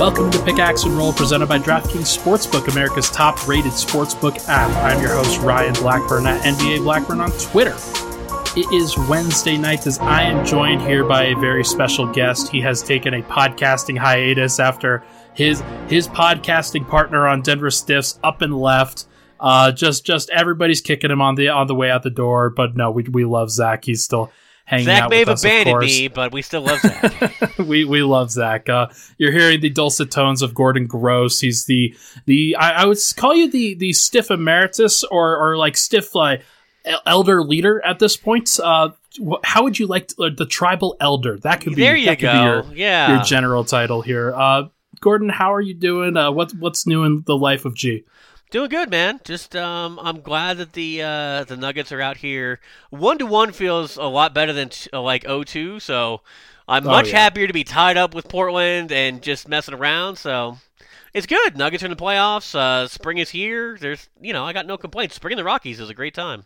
Welcome to Pickaxe and Roll, presented by DraftKings Sportsbook, America's top-rated sportsbook app. I'm your host, Ryan Blackburn, at NBA Blackburn on Twitter. It is Wednesday night, as I am joined here by a very special guest. He has taken a podcasting hiatus after his podcasting partner on Denver Stiffs up and left. Just everybody's kicking him on the way out the door. But no, we love Zach. He's still hanging out with us, of course. Zach may have abandoned me, but we still love Zach. we love Zach. You're hearing the dulcet tones of Gordon Gross. He's the I would call you the stiff emeritus or like stiff elder leader at this point. How would you like the tribal elder? That could be there. Your general title here. Gordon, how are you doing? What's new in the life of G? Doing good, man. Just I'm glad that the Nuggets are out here. 1-1 feels a lot better than 0-2, so I'm much happier to be tied up with Portland and just messing around. So it's good. Nuggets are in the playoffs. Spring is here. There's I got no complaints. Spring in the Rockies is a great time.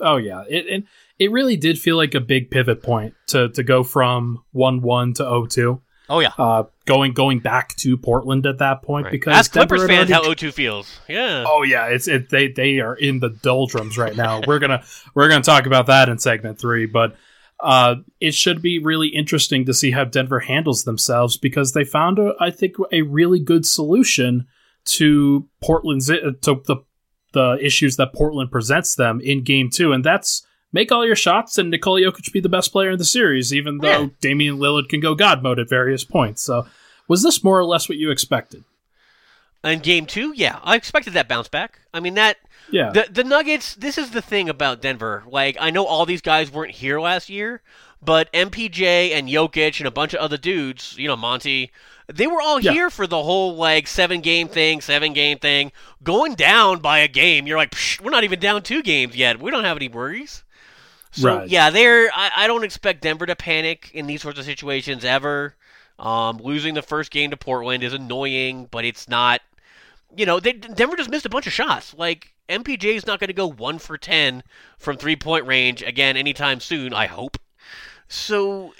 Oh yeah, it really did feel like a big pivot point to go from 1-1 to 0-2. Oh yeah, going back to Portland at that point, right? Because ask Clippers fans how 0-2 feels. Yeah. Oh yeah, they are in the doldrums right now. we're gonna talk about that in segment 3, but it should be really interesting to see how Denver handles themselves, because they found I think a really good solution to Portland's to the issues that Portland presents them in Game 2, and that's make all your shots and Nikola Jokic be the best player in the series, even though Damian Lillard can go God mode at various points. So was this more or less what you expected? In Game 2, yeah. I expected that bounce back. I mean, the Nuggets, this is the thing about Denver. Like, I know all these guys weren't here last year, but MPJ and Jokic and a bunch of other dudes, Monty, they were all here for the whole, seven-game thing. Going down by a game, you're like, we're not even down 2 games yet. We don't have any worries. So, I don't expect Denver to panic in these sorts of situations ever. Losing the first game to Portland is annoying, but it's not... Denver just missed a bunch of shots. Like, MPJ's not going to go 1 for 10 from three-point range again anytime soon, I hope. So,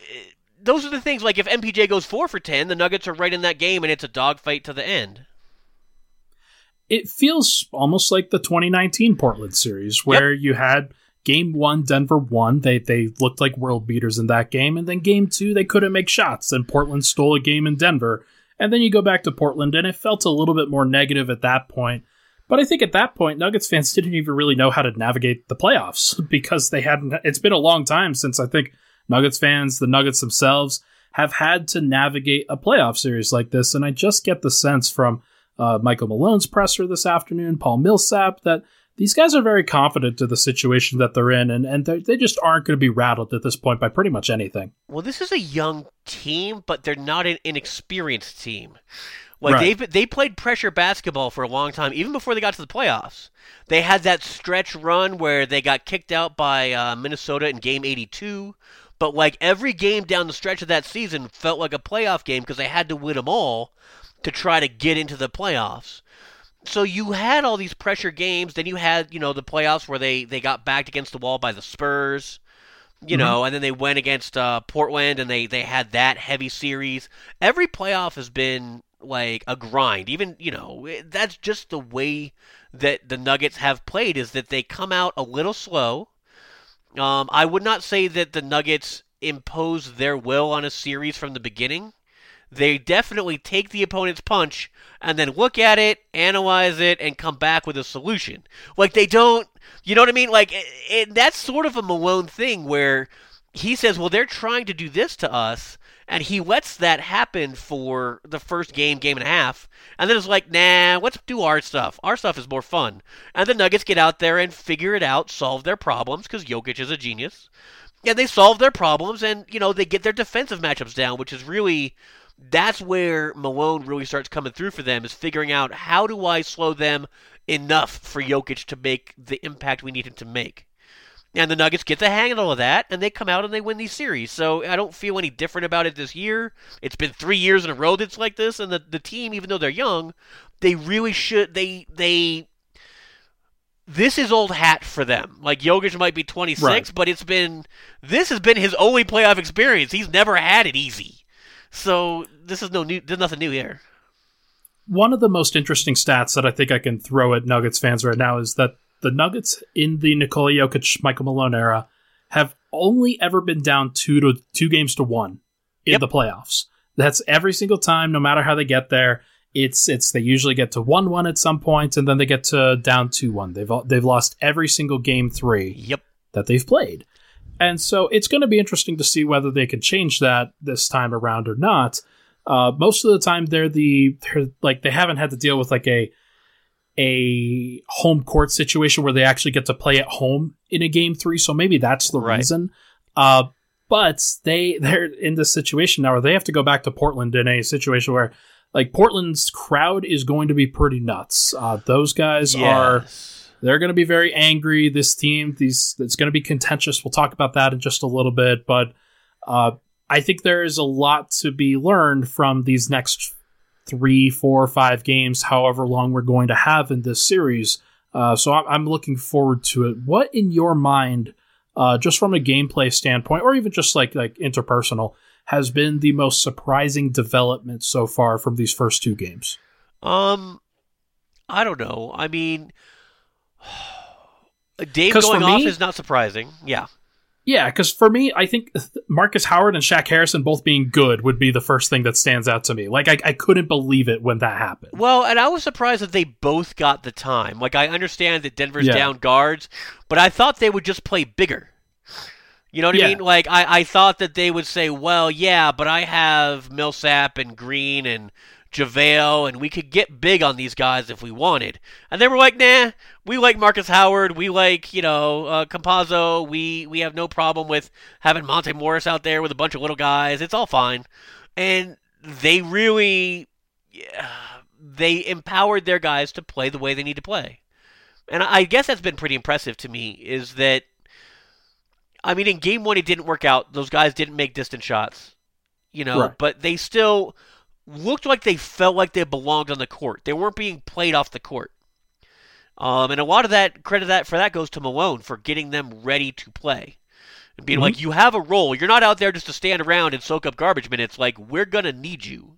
those are the things. Like, if MPJ goes 4 for 10, the Nuggets are right in that game, and it's a dogfight to the end. It feels almost like the 2019 Portland series, where you had... Game 1, Denver won. They looked like world beaters in that game. And then Game 2, they couldn't make shots. And Portland stole a game in Denver. And then you go back to Portland, and it felt a little bit more negative at that point. But I think at that point, Nuggets fans didn't even really know how to navigate the playoffs, because they hadn't. It's been a long time since I think Nuggets fans, the Nuggets themselves, have had to navigate a playoff series like this. And I just get the sense from Michael Malone's presser this afternoon, Paul Millsap, that these guys are very confident to the situation that they're in, and they just aren't going to be rattled at this point by pretty much anything. Well, this is a young team, but they're not an inexperienced team. Like they played pressure basketball for a long time, even before they got to the playoffs. They had that stretch run where they got kicked out by Minnesota in Game 82, but like every game down the stretch of that season felt like a playoff game, because they had to win them all to try to get into the playoffs. So you had all these pressure games. Then you had, the playoffs where they got backed against the wall by the Spurs, and then they went against Portland, and they had that heavy series. Every playoff has been like a grind. Even, that's just the way that the Nuggets have played, is that they come out a little slow. I would not say that the Nuggets impose their will on a series from the beginning. They definitely take the opponent's punch and then look at it, analyze it, and come back with a solution. Like, they don't... You know what I mean? Like, that's sort of a Malone thing where he says, well, they're trying to do this to us, and he lets that happen for the first game and a half, and then it's like, nah, let's do our stuff. Our stuff is more fun. And the Nuggets get out there and figure it out, solve their problems, because Jokic is a genius. And they solve their problems, and, they get their defensive matchups down, which is really... That's where Malone really starts coming through for them, is figuring out, how do I slow them enough for Jokic to make the impact we need him to make? And the Nuggets get the hang of all of that, and they come out and they win these series. So I don't feel any different about it this year. It's been 3 years in a row that's like this, and the team, even though they're young, they really should... This is old hat for them. Like, Jokic might be 26, but this has been his only playoff experience. He's never had it easy. So this is no new. There's nothing new here. One of the most interesting stats that I think I can throw at Nuggets fans right now is that the Nuggets in the Nikola Jokic, Michael Malone era have only ever been down two games to one in the playoffs. That's every single time, no matter how they get there. It's they usually get to 1-1 at some point, and then they get to down 2-1. They've lost every single game three that they've played. And so it's going to be interesting to see whether they can change that this time around or not. Most of the time, they haven't had to deal with like a home court situation where they actually get to play at home in a game three. So maybe that's the reason. But they're in this situation now where they have to go back to Portland in a situation where like Portland's crowd is going to be pretty nuts. Those guys are. They're going to be very angry. This team, it's going to be contentious. We'll talk about that in just a little bit. But I think there is a lot to be learned from these next 3, 4, 5 games, however long we're going to have in this series. So I'm looking forward to it. What in your mind, just from a gameplay standpoint, or even just like interpersonal, has been the most surprising development so far from these first two games? I don't know. I mean, Dave going off is not surprising. Yeah, because for me, I think Marcus Howard and Shaq Harrison both being good would be the first thing that stands out to me. Like, I couldn't believe it when that happened. Well, and I was surprised that they both got the time. Like, I understand that Denver's down guards, but I thought they would just play bigger. You know what I mean? Like, I thought that they would say, well, yeah, but I have Millsap and Green and JaVale, and we could get big on these guys if we wanted. And they were like, nah, we like Marcus Howard, we like, Campazzo, we have no problem with having Monte Morris out there with a bunch of little guys, it's all fine. And they really, they empowered their guys to play the way they need to play. And I guess that's been pretty impressive to me, is that, I mean, in game one it didn't work out, those guys didn't make distant shots, but they still looked like they felt like they belonged on the court. They weren't being played off the court. And a lot of that credit goes to Malone for getting them ready to play. And being like, you have a role. You're not out there just to stand around and soak up garbage minutes. Like, we're going to need you.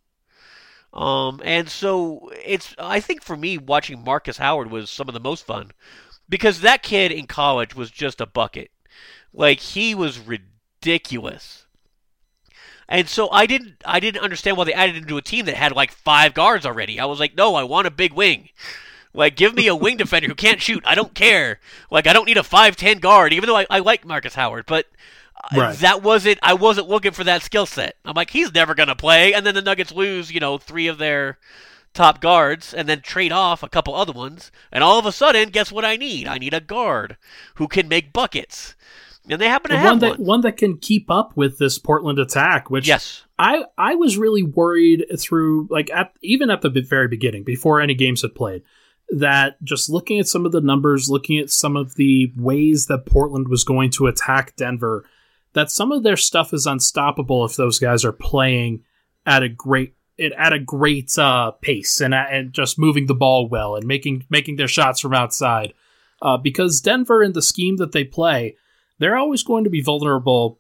And so I think for me, watching Marcus Howard was some of the most fun. Because that kid in college was just a bucket. Like, he was ridiculous. And so I didn't understand why they added him to a team that had like 5 guards already. I was like, no, I want a big wing. Like, give me a wing defender who can't shoot. I don't care. Like, I don't need a 5'10" guard, even though I like Marcus Howard. But I wasn't looking for that skill set. I'm like, he's never going to play. And then the Nuggets lose, 3 of their top guards and then trade off a couple other ones. And all of a sudden, guess what I need? I need a guard who can make buckets. And they happen to have one that can keep up with this Portland attack, which I was really worried through, like, even at the very beginning, before any games had played, that just looking at some of the numbers, looking at some of the ways that Portland was going to attack Denver, that some of their stuff is unstoppable if those guys are playing at a great pace and just moving the ball well and making their shots from outside, because Denver in the scheme that they play, they're always going to be vulnerable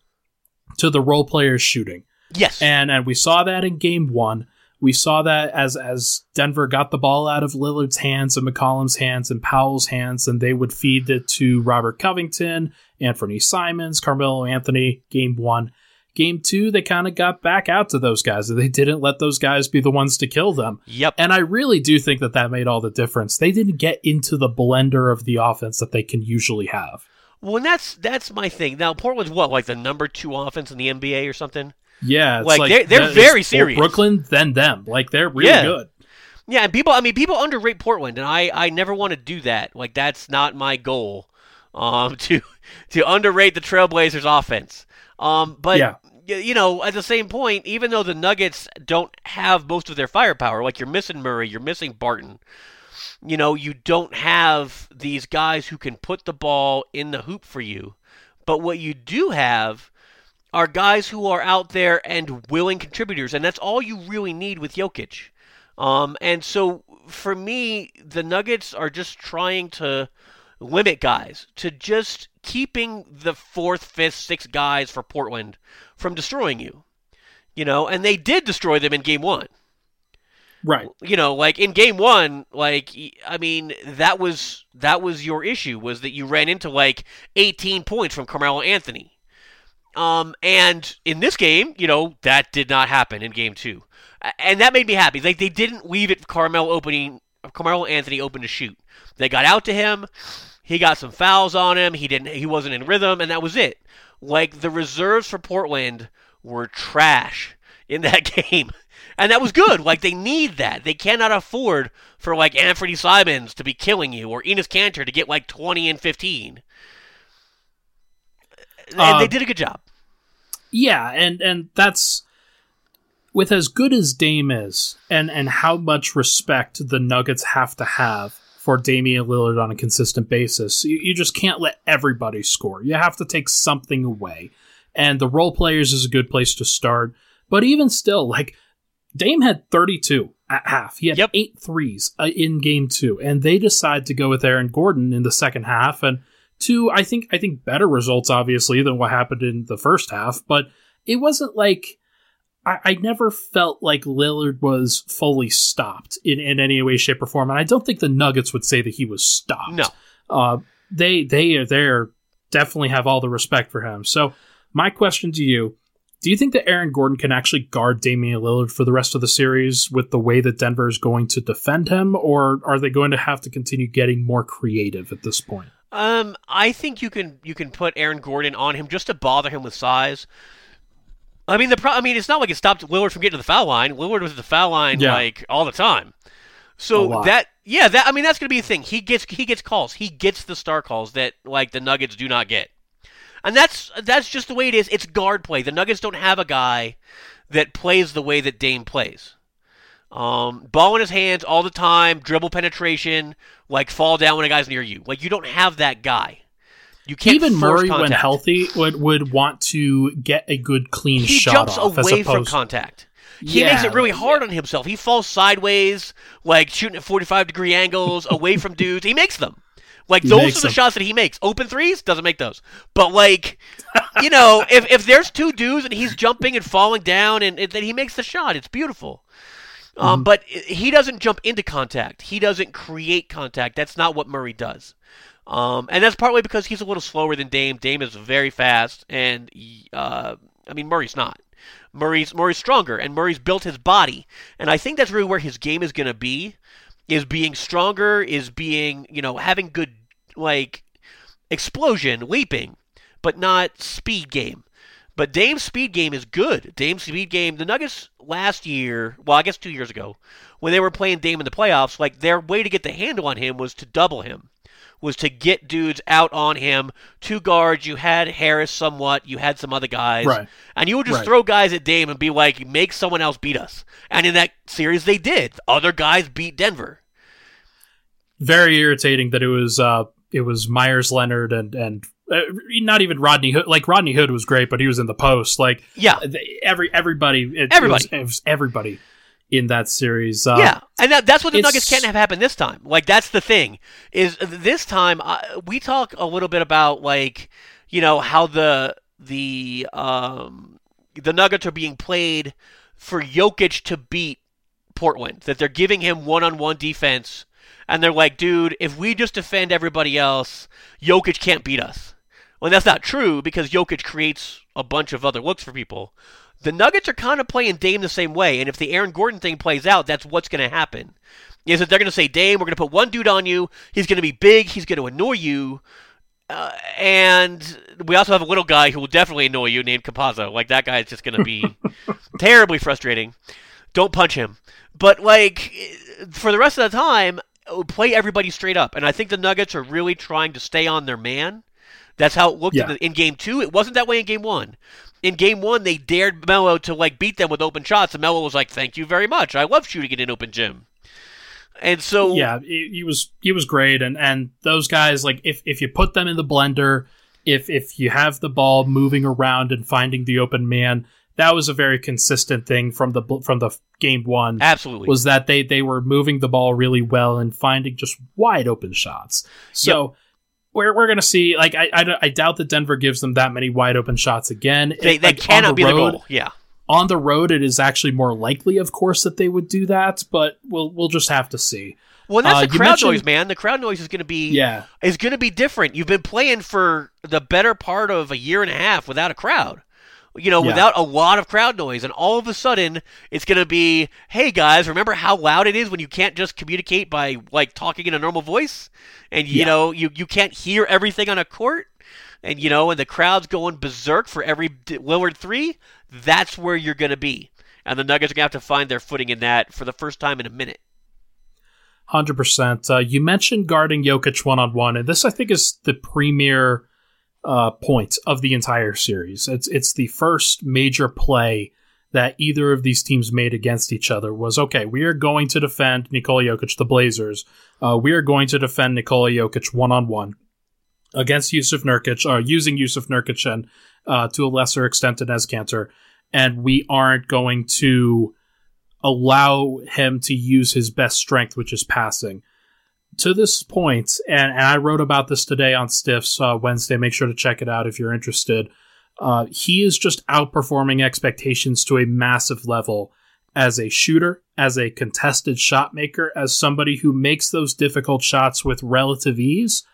to the role players shooting. Yes. And we saw that in game one. We saw that as Denver got the ball out of Lillard's hands and McCollum's hands and Powell's hands, and they would feed it to Robert Covington, Anthony Simons, Carmelo Anthony, game one. Game two, they kind of got back out to those guys. They didn't let those guys be the ones to kill them. Yep. And I really do think that made all the difference. They didn't get into the blender of the offense that they can usually have. Well, and that's my thing. Now, Portland's what, like the number 2 offense in the NBA or something? Yeah. It's like they're very serious. Brooklyn, then them. Like, they're really good. Yeah, and people underrate Portland, and I never want to do that. Like, that's not my goal, to underrate the Trailblazers offense. But, at the same point, even though the Nuggets don't have most of their firepower, like you're missing Murray, you're missing Barton, you don't have these guys who can put the ball in the hoop for you. But what you do have are guys who are out there and willing contributors, and that's all you really need with Jokic. And so, for me, the Nuggets are just trying to limit guys, to just keeping the 4th, 5th, 6th guys for Portland from destroying you. you know, and they did destroy them in game one. Right. You know, like in game one, like, I mean, that was your issue, was that you ran into like 18 points from Carmelo Anthony. And in this game, you know, that did not happen in game two. And that made me happy. Like, they didn't leave it Carmelo Anthony open to shoot. They got out to him. He got some fouls on him. He wasn't in rhythm, and that was it. Like, the reserves for Portland were trash in that game. And that was good. Like, they need that. They cannot afford for, like, Anthony Simons to be killing you or Enes Kanter to get, like, 20 and 15. And they did a good job. Yeah, and that's... With as good as Dame is, and how much respect the Nuggets have to have for Damian Lillard on a consistent basis, you just can't let everybody score. You have to take something away. And the role players is a good place to start. But even still, like, Dame had 32 at half. He had 8 threes in game two. And they decide to go with Aaron Gordon in the second half. And two, I think better results, obviously, than what happened in the first half. But it wasn't like... I never felt like Lillard was fully stopped in any way, shape, or form. And I don't think the Nuggets would say that he was stopped. No. They definitely have all the respect for him. So my question to you, do you think that Aaron Gordon can actually guard Damian Lillard for the rest of the series with the way that Denver is going to defend him? Or are they going to have to continue getting more creative at this point? I think you can put Aaron Gordon on him just to bother him with size. I mean, it's not like it stopped Lillard from getting to the foul line. Lillard was at the foul line like all the time. So that's going to be a thing. He gets calls. He gets the star calls that like the Nuggets do not get. And that's just the way it is. It's guard play. The Nuggets don't have a guy that plays the way that Dame plays. Ball in his hands all the time, dribble penetration, like fall down when a guy's near you. Like you don't have that guy. You can't even Murray, contact. When healthy, would want to get a good clean shot. He jumps off, away from contact. He makes it really hard on himself. He falls sideways, like shooting at 45-degree angles, away from dudes. He makes them. Like those are the shots that he makes. Open threes, doesn't make those. But like, you know, if there's two dudes and he's jumping and falling down, and then he makes the shot. It's beautiful. But he doesn't jump into contact. He doesn't create contact. That's not what Murray does. And that's partly because he's a little slower than Dame. Dame is very fast, and Murray's not. Murray's stronger, and Murray's built his body. And I think that's really where his game is going to be, is being stronger, is being, you know, having good, like, explosion, leaping, but not speed game. But Dame's speed game is good. Dame's speed game, the Nuggets last year, well, I guess 2 years ago, when they were playing Dame in the playoffs, like, their way to get the handle on him was to double him. Was to get dudes out on him, two guards, you had Harris somewhat, you had some other guys, right. And you would just throw guys at Dame and be like, make someone else beat us. And in that series, they did. Other guys beat Denver. Very irritating that it was Myers Leonard and not even Rodney Hood. Like, Rodney Hood was great, but he was in the post. Like, yeah. It was everybody. In that series. And that's what the Nuggets can't have happen this time. Like, that's the thing, is this time we talk a little bit about, like, you know, how the Nuggets are being played for Jokic to beat Portland, that they're giving him one-on-one defense, and they're like, dude, if we just defend everybody else, Jokic can't beat us. Well, that's not true, because Jokic creates a bunch of other looks for people. The Nuggets are kind of playing Dame the same way, and if the Aaron Gordon thing plays out, that's what's going to happen. Is that they're going to say, Dame, we're going to put one dude on you, he's going to be big, he's going to annoy you, and we also have a little guy who will definitely annoy you named Campazzo. Like, that guy is just going to be terribly frustrating. Don't punch him. But, like, for the rest of the time, play everybody straight up, and I think the Nuggets are really trying to stay on their man. That's how it looked in Game 2. It wasn't that way in Game 1. In Game 1, they dared Melo to, like, beat them with open shots, and Melo was like, thank you very much. I love shooting in an open gym. And so... Yeah, he was great, and those guys, like, if you put them in the blender, if you have the ball moving around and finding the open man, that was a very consistent thing from the Game 1. Absolutely. Was that they were moving the ball really well and finding just wide-open shots. So... Yep. We're going to see, like, I doubt that Denver gives them that many wide-open shots again. They cannot be the goal, yeah. On the road, it is actually more likely, of course, that they would do that, but we'll just have to see. Well, that's the crowd noise, man. The crowd noise is going to be is going to be different. You've been playing for the better part of a year and a half without a crowd, without a lot of crowd noise, and all of a sudden it's going to be, hey guys, remember how loud it is when you can't just communicate by like talking in a normal voice, and you can't hear everything on a court, and and the crowd's going berserk for every Lillard three. That's where you're going to be, and the Nuggets are going to have to find their footing in that for the first time in a minute. 100%. You mentioned guarding Jokic one-on-one, and this, I think, is the premier point of the entire series. It's the first major play that either of these teams made against each other was, okay, we are going to defend Nikola Jokic, the Blazers. We are going to defend Nikola Jokic one-on-one against Jusuf Nurkic, using Jusuf Nurkic and, to a lesser extent, Enes Kanter, and we aren't going to allow him to use his best strength, which is passing. To this point, and I wrote about this today on Stiffs Wednesday, make sure to check it out if you're interested, he is just outperforming expectations to a massive level as a shooter, as a contested shot maker, as somebody who makes those difficult shots with relative ease,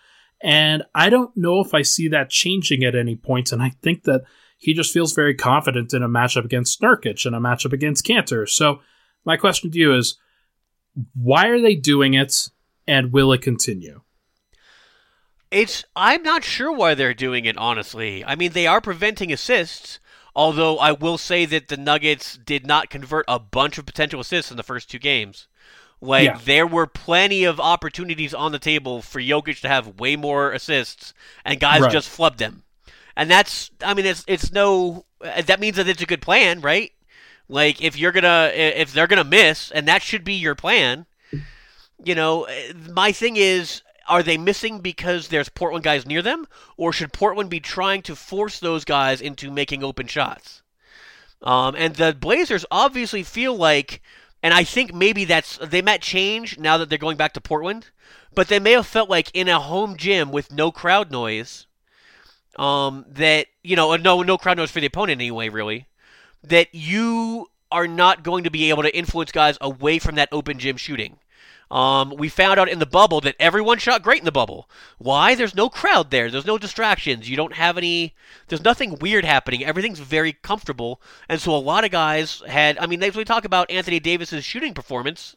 and I don't know if I see that changing at any point, and I think that he just feels very confident in a matchup against Nurkic and a matchup against Kanter. So my question to you is, why are they doing it, and will it continue? I'm not sure why they're doing it, honestly. I mean, they are preventing assists, although I will say that the Nuggets did not convert a bunch of potential assists in the first two games. There were plenty of opportunities on the table for Jokic to have way more assists, and guys just flubbed them. And that's, I mean, that means that it's a good plan, right? Like, if they're gonna miss, and that should be your plan, my thing is, are they missing because there's Portland guys near them, or should Portland be trying to force those guys into making open shots? And the Blazers obviously feel like, and I think maybe they might change now that they're going back to Portland, but they may have felt like in a home gym with no crowd noise, no crowd noise for the opponent anyway, really, that you are not going to be able to influence guys away from that open gym shooting. We found out in the bubble that everyone shot great in the bubble. Why? There's no crowd there. There's no distractions. You don't have any, there's nothing weird happening. Everything's very comfortable. And so a lot of guys as we talk about Anthony Davis's shooting performance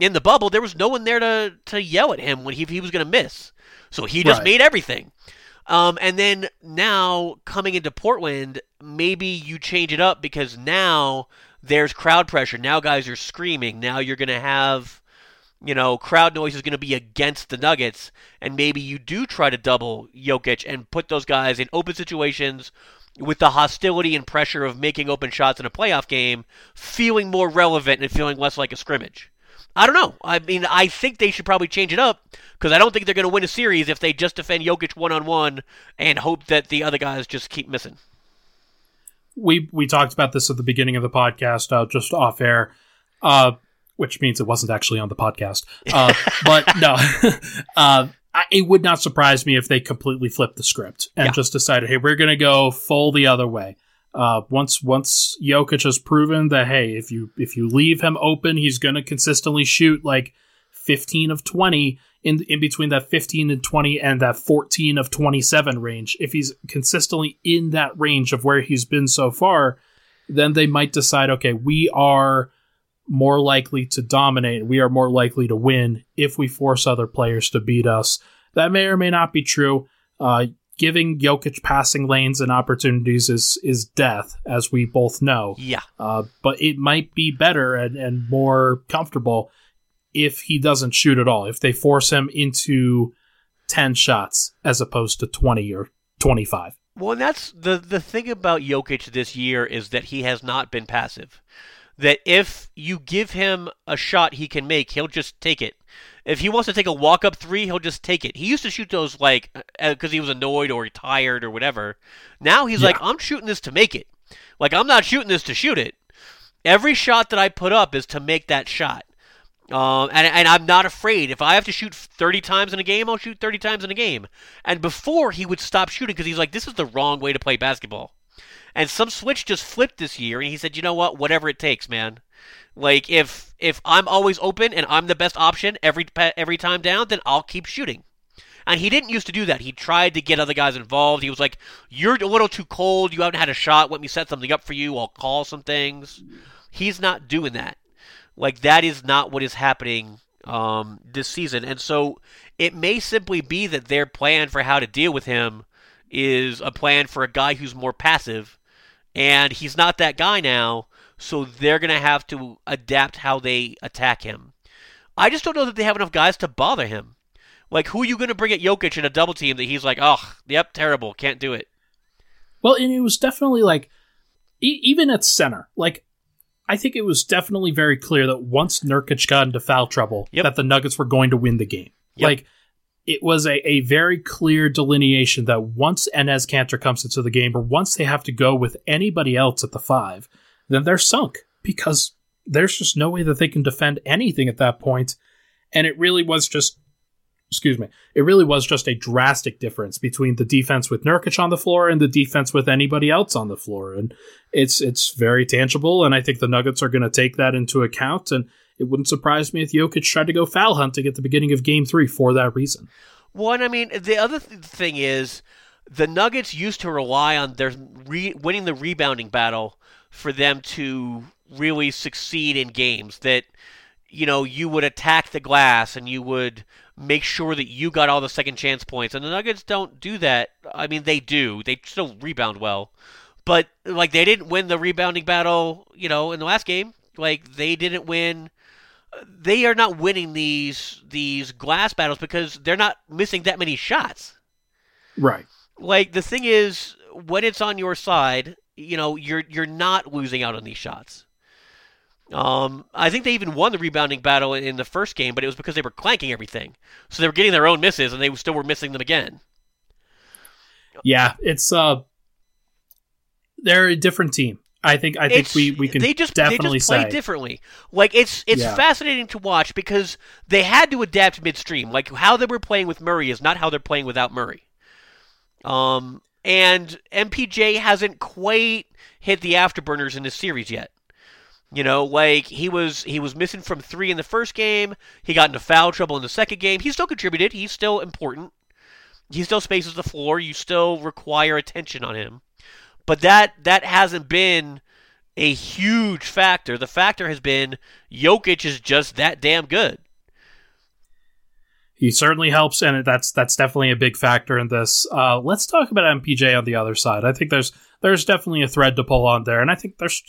in the bubble, there was no one there to yell at him when he was going to miss. So he just made everything. And then now coming into Portland, maybe you change it up because now there's crowd pressure. Now guys are screaming. Now you're going to have, crowd noise is going to be against the Nuggets. And maybe you do try to double Jokic and put those guys in open situations with the hostility and pressure of making open shots in a playoff game, feeling more relevant and feeling less like a scrimmage. I don't know. I mean, I think they should probably change it up because I don't think they're going to win a series if they just defend Jokic one-on-one and hope that the other guys just keep missing. We talked about this at the beginning of the podcast, just off air, which means it wasn't actually on the podcast. But no, it would not surprise me if they completely flipped the script and just decided, hey, we're going to go full the other way. Once Jokic has proven that, hey, if you leave him open, he's going to consistently shoot like 15 of 20 in between that 15 and 20 and that 14 of 27 range. If he's consistently in that range of where he's been so far, then they might decide, okay, we are more likely to dominate. We are more likely to win if we force other players to beat us. That may or may not be true. Giving Jokic passing lanes and opportunities is death, as we both know. Yeah. But it might be better and more comfortable if he doesn't shoot at all, if they force him into 10 shots as opposed to 20 or 25. Well, and that's the thing about Jokic this year is that he has not been passive. That if you give him a shot he can make, he'll just take it. If he wants to take a walk-up three, he'll just take it. He used to shoot those, like, because he was annoyed or tired or whatever. Now he's like, I'm shooting this to make it. Like, I'm not shooting this to shoot it. Every shot that I put up is to make that shot. And I'm not afraid. If I have to shoot 30 times in a game, I'll shoot 30 times in a game. And before, he would stop shooting because he's like, this is the wrong way to play basketball. And some switch just flipped this year, and he said, you know what, whatever it takes, man. Like, if I'm always open and I'm the best option every time down, then I'll keep shooting. And he didn't used to do that. He tried to get other guys involved. He was like, you're a little too cold. You haven't had a shot. Let me set something up for you. I'll call some things. He's not doing that. Like, that is not what is happening this season. And so it may simply be that their plan for how to deal with him is a plan for a guy who's more passive. And he's not that guy now, so they're going to have to adapt how they attack him. I just don't know that they have enough guys to bother him. Like, who are you going to bring at Jokic in a double team that he's like, oh, yep, terrible, can't do it? Well, and it was definitely like, even at center, like, I think it was definitely very clear that once Nurkic got into foul trouble, that the Nuggets were going to win the game. Yep. Like, it was a very clear delineation that once Enes Kanter comes into the game, or once they have to go with anybody else at the five, then they're sunk, because there's just no way that they can defend anything at that point. And it really was just, it really was just a drastic difference between the defense with Nurkic on the floor and the defense with anybody else on the floor. And it's very tangible, and I think the Nuggets are going to take that into account, and it wouldn't surprise me if Jokic tried to go foul hunting at the beginning of Game 3 for that reason. Well, and I mean, the other thing is, the Nuggets used to rely on their winning the rebounding battle for them to really succeed in games. That, you know, you would attack the glass and you would make sure that you got all the second chance points. And the Nuggets don't do that. I mean, they do. They still rebound well. But, like, they didn't win the rebounding battle, you know, in the last game. Like, they didn't win. They are not winning these glass battles because they're not missing that many shots. Right. Like, the thing is, when it's on your side, you know, you're not losing out on these shots. I think they even won the rebounding battle in the first game, but it was because they were clanking everything. So they were getting their own misses, and they still were missing them again. Yeah, it's they're a different team. I think we can definitely say they just play differently. Like, it's fascinating to watch because they had to adapt midstream. Like, how they were playing with Murray is not how they're playing without Murray. And MPJ hasn't quite hit the afterburners in this series yet. You know, like, he was missing from three in the first game. He got into foul trouble in the second game. He still contributed. He's still important. He still spaces the floor. You still require attention on him. But that hasn't been a huge factor. The factor has been Jokic is just that damn good. He certainly helps, and that's definitely a big factor in this. Let's talk about MPJ on the other side. I think there's definitely a thread to pull on there, and I think there's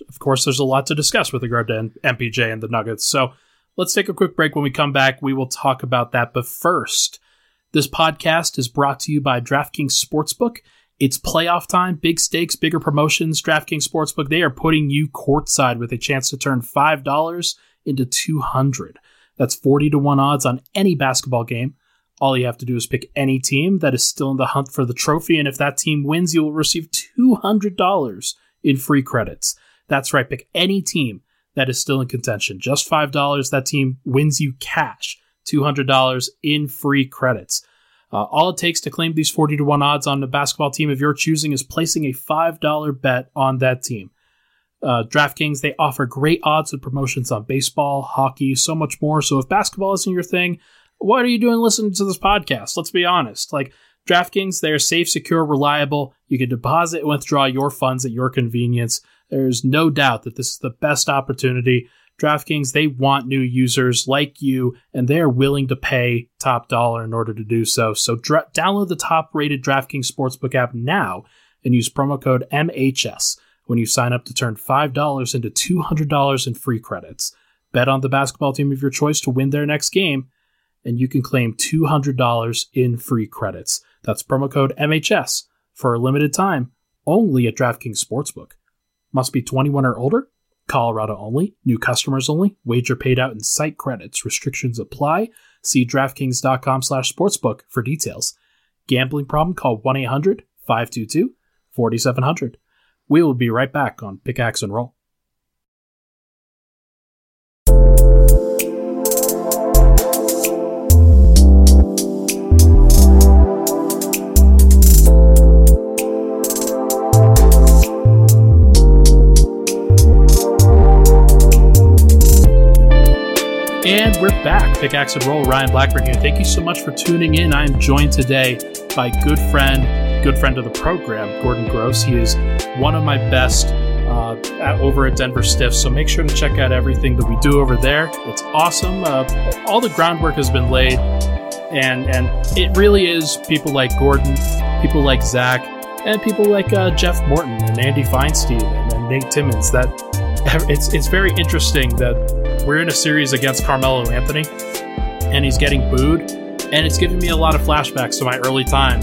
a lot to discuss with regard to MPJ and the Nuggets. So let's take a quick break. When we come back, we will talk about that. But first, this podcast is brought to you by DraftKings Sportsbook. It's playoff time, big stakes, bigger promotions. DraftKings Sportsbook, they are putting you courtside with a chance to turn $5 into $200. That's 40-1 odds on any basketball game. All you have to do is pick any team that is still in the hunt for the trophy, and if that team wins, you will receive $200 in free credits. That's right, pick any team that is still in contention. Just $5, that team wins you cash, $200 in free credits. All it takes to claim these 40-1 odds on the basketball team of your choosing is placing a $5 bet on that team. DraftKings, they offer great odds and promotions on baseball, hockey, so much more. So if basketball isn't your thing, what are you doing listening to this podcast? Let's be honest. Like, DraftKings, they are safe, secure, reliable. You can deposit and withdraw your funds at your convenience. There's no doubt that this is the best opportunity. DraftKings, they want new users like you, and they are willing to pay top dollar in order to do so. So download the top-rated DraftKings Sportsbook app now and use promo code MHS when you sign up to turn $5 into $200 in free credits. Bet on the basketball team of your choice to win their next game, and you can claim $200 in free credits. That's promo code MHS for a limited time, only at DraftKings Sportsbook. Must be 21 or older. Colorado only, new customers only, wager paid out in site credits, restrictions apply. See DraftKings.com/sportsbook for details. Gambling problem, call 1-800-522-4700. We will be right back on Pickaxe and Roll. And we're back. Pickaxe and Roll, Ryan Blackburn here. Thank you so much for tuning in. I am joined today by good friend of the program, Gordon Gross. He is one of my best over at Denver Stiffs, so make sure to check out everything that we do over there. It's awesome. All the groundwork has been laid, and it really is people like Gordon, people like Zach, and people like Jeff Morton and Andy Feinstein and Nate Timmons. It's very interesting that we're in a series against Carmelo Anthony, and he's getting booed, and it's giving me a lot of flashbacks to my early time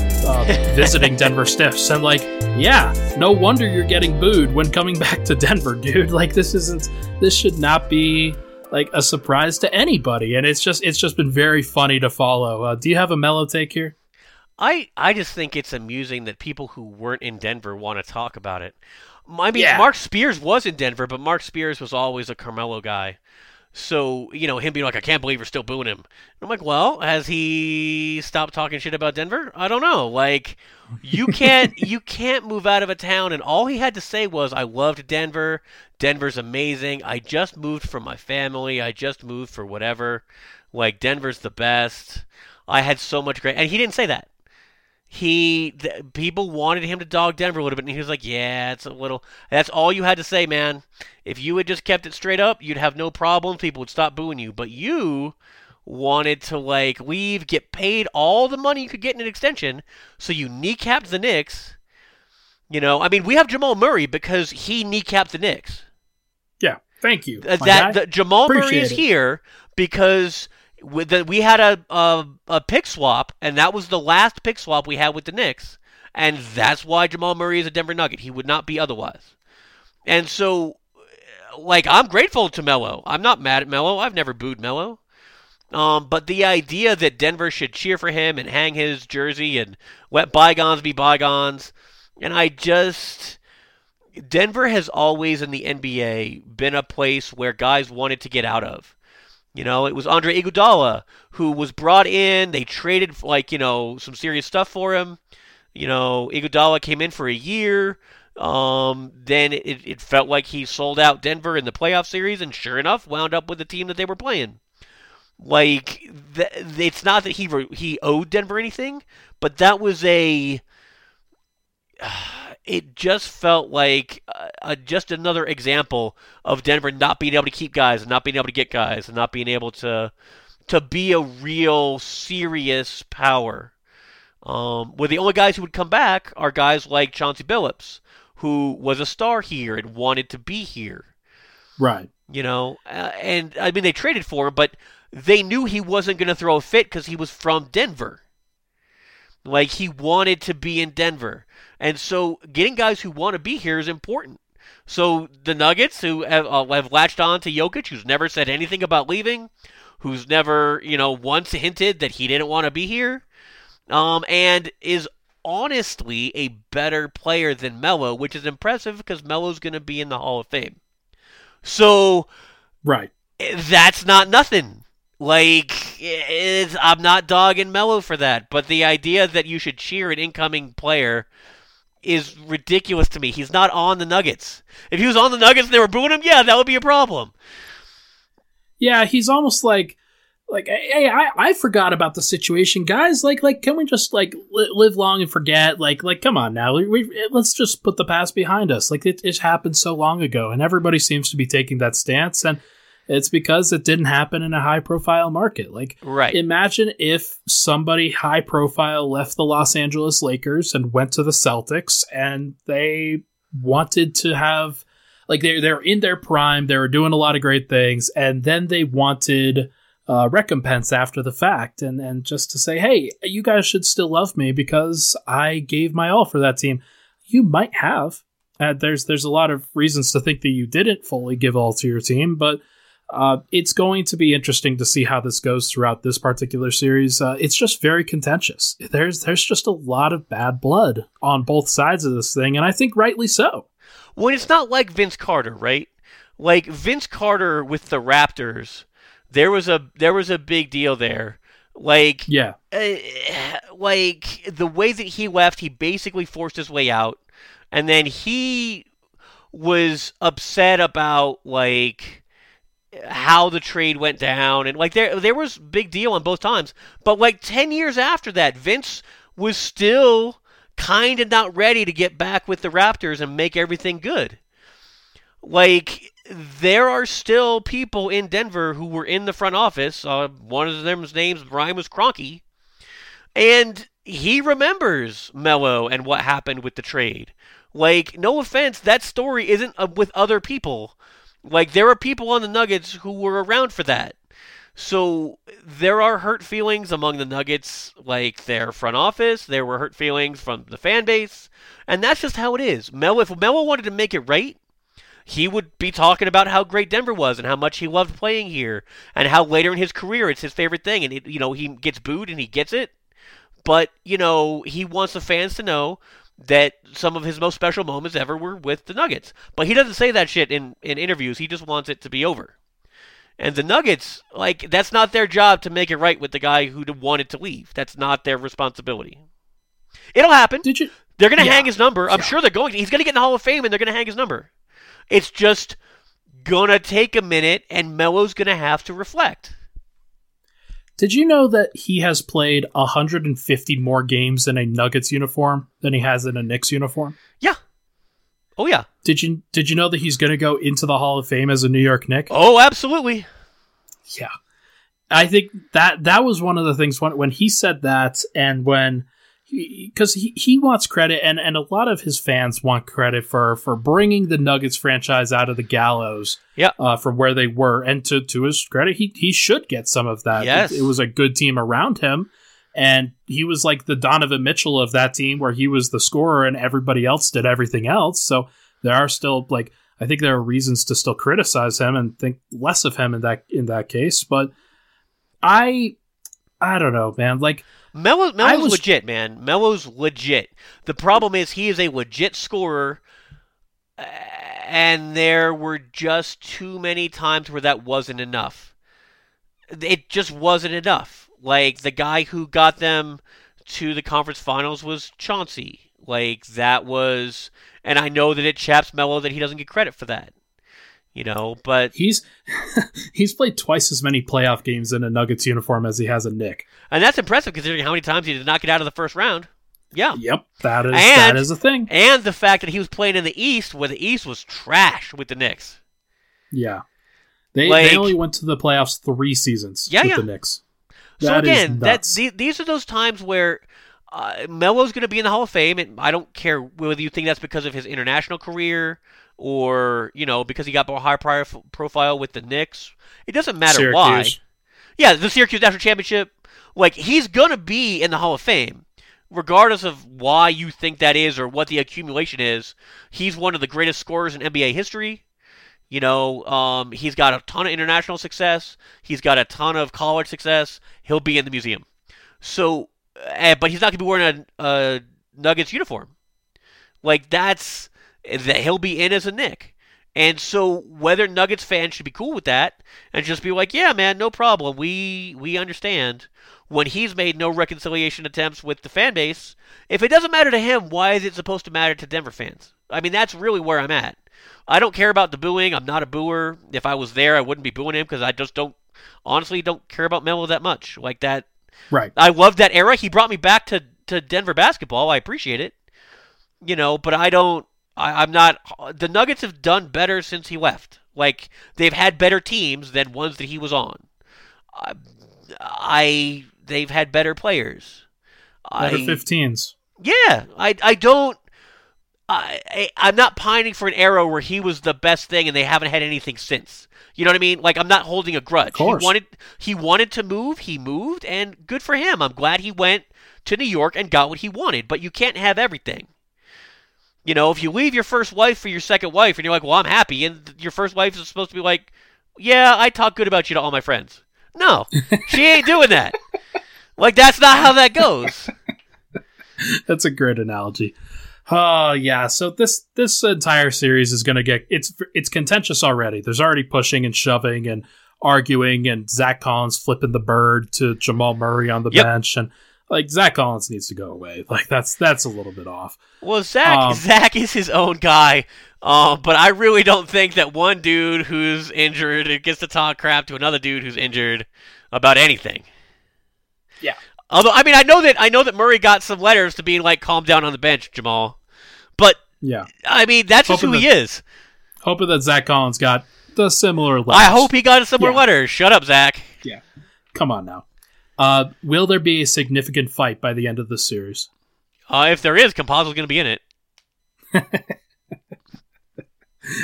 visiting Denver Stiffs. And like, yeah, no wonder you're getting booed when coming back to Denver, dude. Like, this should not be like a surprise to anybody. And it's just been very funny to follow. Do you have a mellow take here? I just think it's amusing that people who weren't in Denver want to talk about it. I mean, yeah. Mark Spears was in Denver, but Mark Spears was always a Carmelo guy. So, you know, him being like, I can't believe we're still booing him. And I'm like, well, has he stopped talking shit about Denver? I don't know. Like, you can't move out of a town. And all he had to say was, I loved Denver. Denver's amazing. I just moved for my family. I just moved for whatever. Like, Denver's the best. I had so much great. And he didn't say that. People wanted him to dog Denver a little bit, and he was like, yeah, it's a little. That's all you had to say, man. If you had just kept it straight up, you'd have no problem. People would stop booing you. But you wanted to, like, leave, get paid all the money you could get in an extension, so you kneecapped the Knicks. You know, I mean, we have Jamal Murray because he kneecapped the Knicks. Yeah, thank you. Jamal Murray is here because we had a pick swap, and that was the last pick swap we had with the Knicks, and that's why Jamal Murray is a Denver Nugget. He would not be otherwise. And so, like, I'm grateful to Melo. I'm not mad at Melo. I've never booed Melo. But the idea that Denver should cheer for him and hang his jersey and let bygones be bygones, and Denver has always in the NBA been a place where guys wanted to get out of. You know, it was Andre Iguodala who was brought in. They traded, like, you know, some serious stuff for him. You know, Iguodala came in for a year. Then it felt like he sold out Denver in the playoff series, and sure enough, wound up with the team that they were playing. Like, it's not that he owed Denver anything, but that was a... It just felt like just another example of Denver not being able to keep guys and not being able to get guys and not being able to be a real serious power. Where the only guys who would come back are guys like Chauncey Billups, who was a star here and wanted to be here. Right. You know, and I mean, they traded for him, but they knew he wasn't going to throw a fit because he was from Denver. Like, he wanted to be in Denver. And so getting guys who want to be here is important. So the Nuggets, who have latched on to Jokic, who's never said anything about leaving, who's never, you know, once hinted that he didn't want to be here, and is honestly a better player than Melo, which is impressive because Melo's going to be in the Hall of Fame. So right, that's not nothing. Like, I'm not dogging Melo for that, but the idea that you should cheer an incoming player is ridiculous to me. He's not on the Nuggets. If he was on the Nuggets and they were booing him, yeah, that would be a problem. Yeah, he's almost like, hey, I forgot about the situation, guys. Like, can we just like live long and forget? Like, come on now, let's just put the past behind us. Like, it happened so long ago, and everybody seems to be taking that stance and. It's because it didn't happen in a high-profile market. Like, right. Imagine if somebody high-profile left the Los Angeles Lakers and went to the Celtics, and they wanted to have, like, they're in their prime, they were doing a lot of great things, and then they wanted recompense after the fact, and just to say, hey, you guys should still love me because I gave my all for that team. You might have. There's a lot of reasons to think that you didn't fully give all to your team, but... it's going to be interesting to see how this goes throughout this particular series. It's just very contentious. There's just a lot of bad blood on both sides of this thing, and I think rightly so. Well, it's not like Vince Carter, right? Like, Vince Carter with the Raptors, there was a big deal there. Like, yeah. Like, the way that he left, he basically forced his way out, and then he was upset about, like... how the trade went down, and like there was a big deal on both times. But like 10 years after that, Vince was still kind of not ready to get back with the Raptors and make everything good. Like, there are still people in Denver who were in the front office. One of them's names, Brian, was Kroenke. And he remembers Melo and what happened with the trade. Like, no offense, that story isn't with other people. Like, there are people on the Nuggets who were around for that. So there are hurt feelings among the Nuggets, like their front office. There were hurt feelings from the fan base. And that's just how it is. Melo, if Melo wanted to make it right, he would be talking about how great Denver was and how much he loved playing here and how later in his career it's his favorite thing. And, he gets booed and he gets it. But, he wants the fans to know that some of his most special moments ever were with the Nuggets. But he doesn't say that shit in interviews. He just wants it to be over. And the Nuggets, like, that's not their job to make it right with the guy who wanted to leave. That's not their responsibility. It'll happen. They're going to hang his number. I'm sure they're going to. He's going to get in the Hall of Fame and they're going to hang his number. It's just going to take a minute, and Melo's going to have to reflect. Did you know that he has played 150 more games in a Nuggets uniform than he has in a Knicks uniform? Yeah. Oh, yeah. Did you know that he's going to go into the Hall of Fame as a New York Knick? Oh, absolutely. Yeah. I think that was one of the things when he said that, and when... because he wants credit, and a lot of his fans want credit for bringing the Nuggets franchise out of the gallows from where they were. And to his credit, he should get some of that. Yes. It was a good team around him, and he was like the Donovan Mitchell of that team where he was the scorer and everybody else did everything else. So there are still, like, I think there are reasons to still criticize him and think less of him in that case. But I don't know, man. Like, Melo's legit, man. Melo's legit. The problem is he is a legit scorer, and there were just too many times where that wasn't enough. It just wasn't enough. Like, the guy who got them to the conference finals was Chauncey. Like, that was... and I know that it chaps Melo that he doesn't get credit for that. But he's played twice as many playoff games in a Nuggets uniform as he has a Knick. And that's impressive considering how many times he did not get out of the first round. Yeah. Yep. That is a thing. And the fact that he was playing in the East where the East was trash with the Knicks. Yeah. They only went to the playoffs 3 seasons with the Knicks. These are those times where Melo's going to be in the Hall of Fame, and I don't care whether you think that's because of his international career or, because he got more high profile with the Knicks. It doesn't matter why. Yeah, the Syracuse National Championship. Like, he's going to be in the Hall of Fame, regardless of why you think that is or what the accumulation is. He's one of the greatest scorers in NBA history. He's got a ton of international success. He's got a ton of college success. He'll be in the museum. So, but he's not going to be wearing a Nuggets uniform. Like, that's... that he'll be in as a Knick. And so whether Nuggets fans should be cool with that and just be like, yeah, man, no problem. We understand, when he's made no reconciliation attempts with the fan base. If it doesn't matter to him, why is it supposed to matter to Denver fans? I mean, that's really where I'm at. I don't care about the booing. I'm not a booer. If I was there, I wouldn't be booing him because I just honestly don't care about Melo that much. Like that. Right. I love that era. He brought me back to Denver basketball. I appreciate it. But I'm not... the Nuggets have done better since he left. Like, they've had better teams than ones that he was on. They've had better players. Better 15s. Yeah. I'm not pining for an era where he was the best thing and they haven't had anything since. You know what I mean? Like, I'm not holding a grudge. Of course. He wanted to move. He moved, and good for him. I'm glad he went to New York and got what he wanted, but you can't have everything. If you leave your first wife for your second wife and you're like, well, I'm happy, and your first wife is supposed to be like, yeah, I talk good about you to all my friends. No, she ain't doing that. Like, that's not how that goes. That's a great analogy. Oh, yeah. So this entire series is going to get... it's contentious already. There's already pushing and shoving and arguing, and Zach Collins flipping the bird to Jamal Murray on the bench. And like Zach Collins needs to go away. Like that's a little bit off. Well, Zach is his own guy. But I really don't think that one dude who's injured gets to talk crap to another dude who's injured about anything. Yeah. Although, I mean, I know that Murray got some letters to being like, calm down on the bench, Jamal. But yeah, I mean, that's just who he is. Hoping that Zach Collins got the similar letters. I hope he got a similar letter. Shut up, Zach. Yeah. Come on now. Will there be a significant fight by the end of the series? If there is, Campazzo's going to be in it.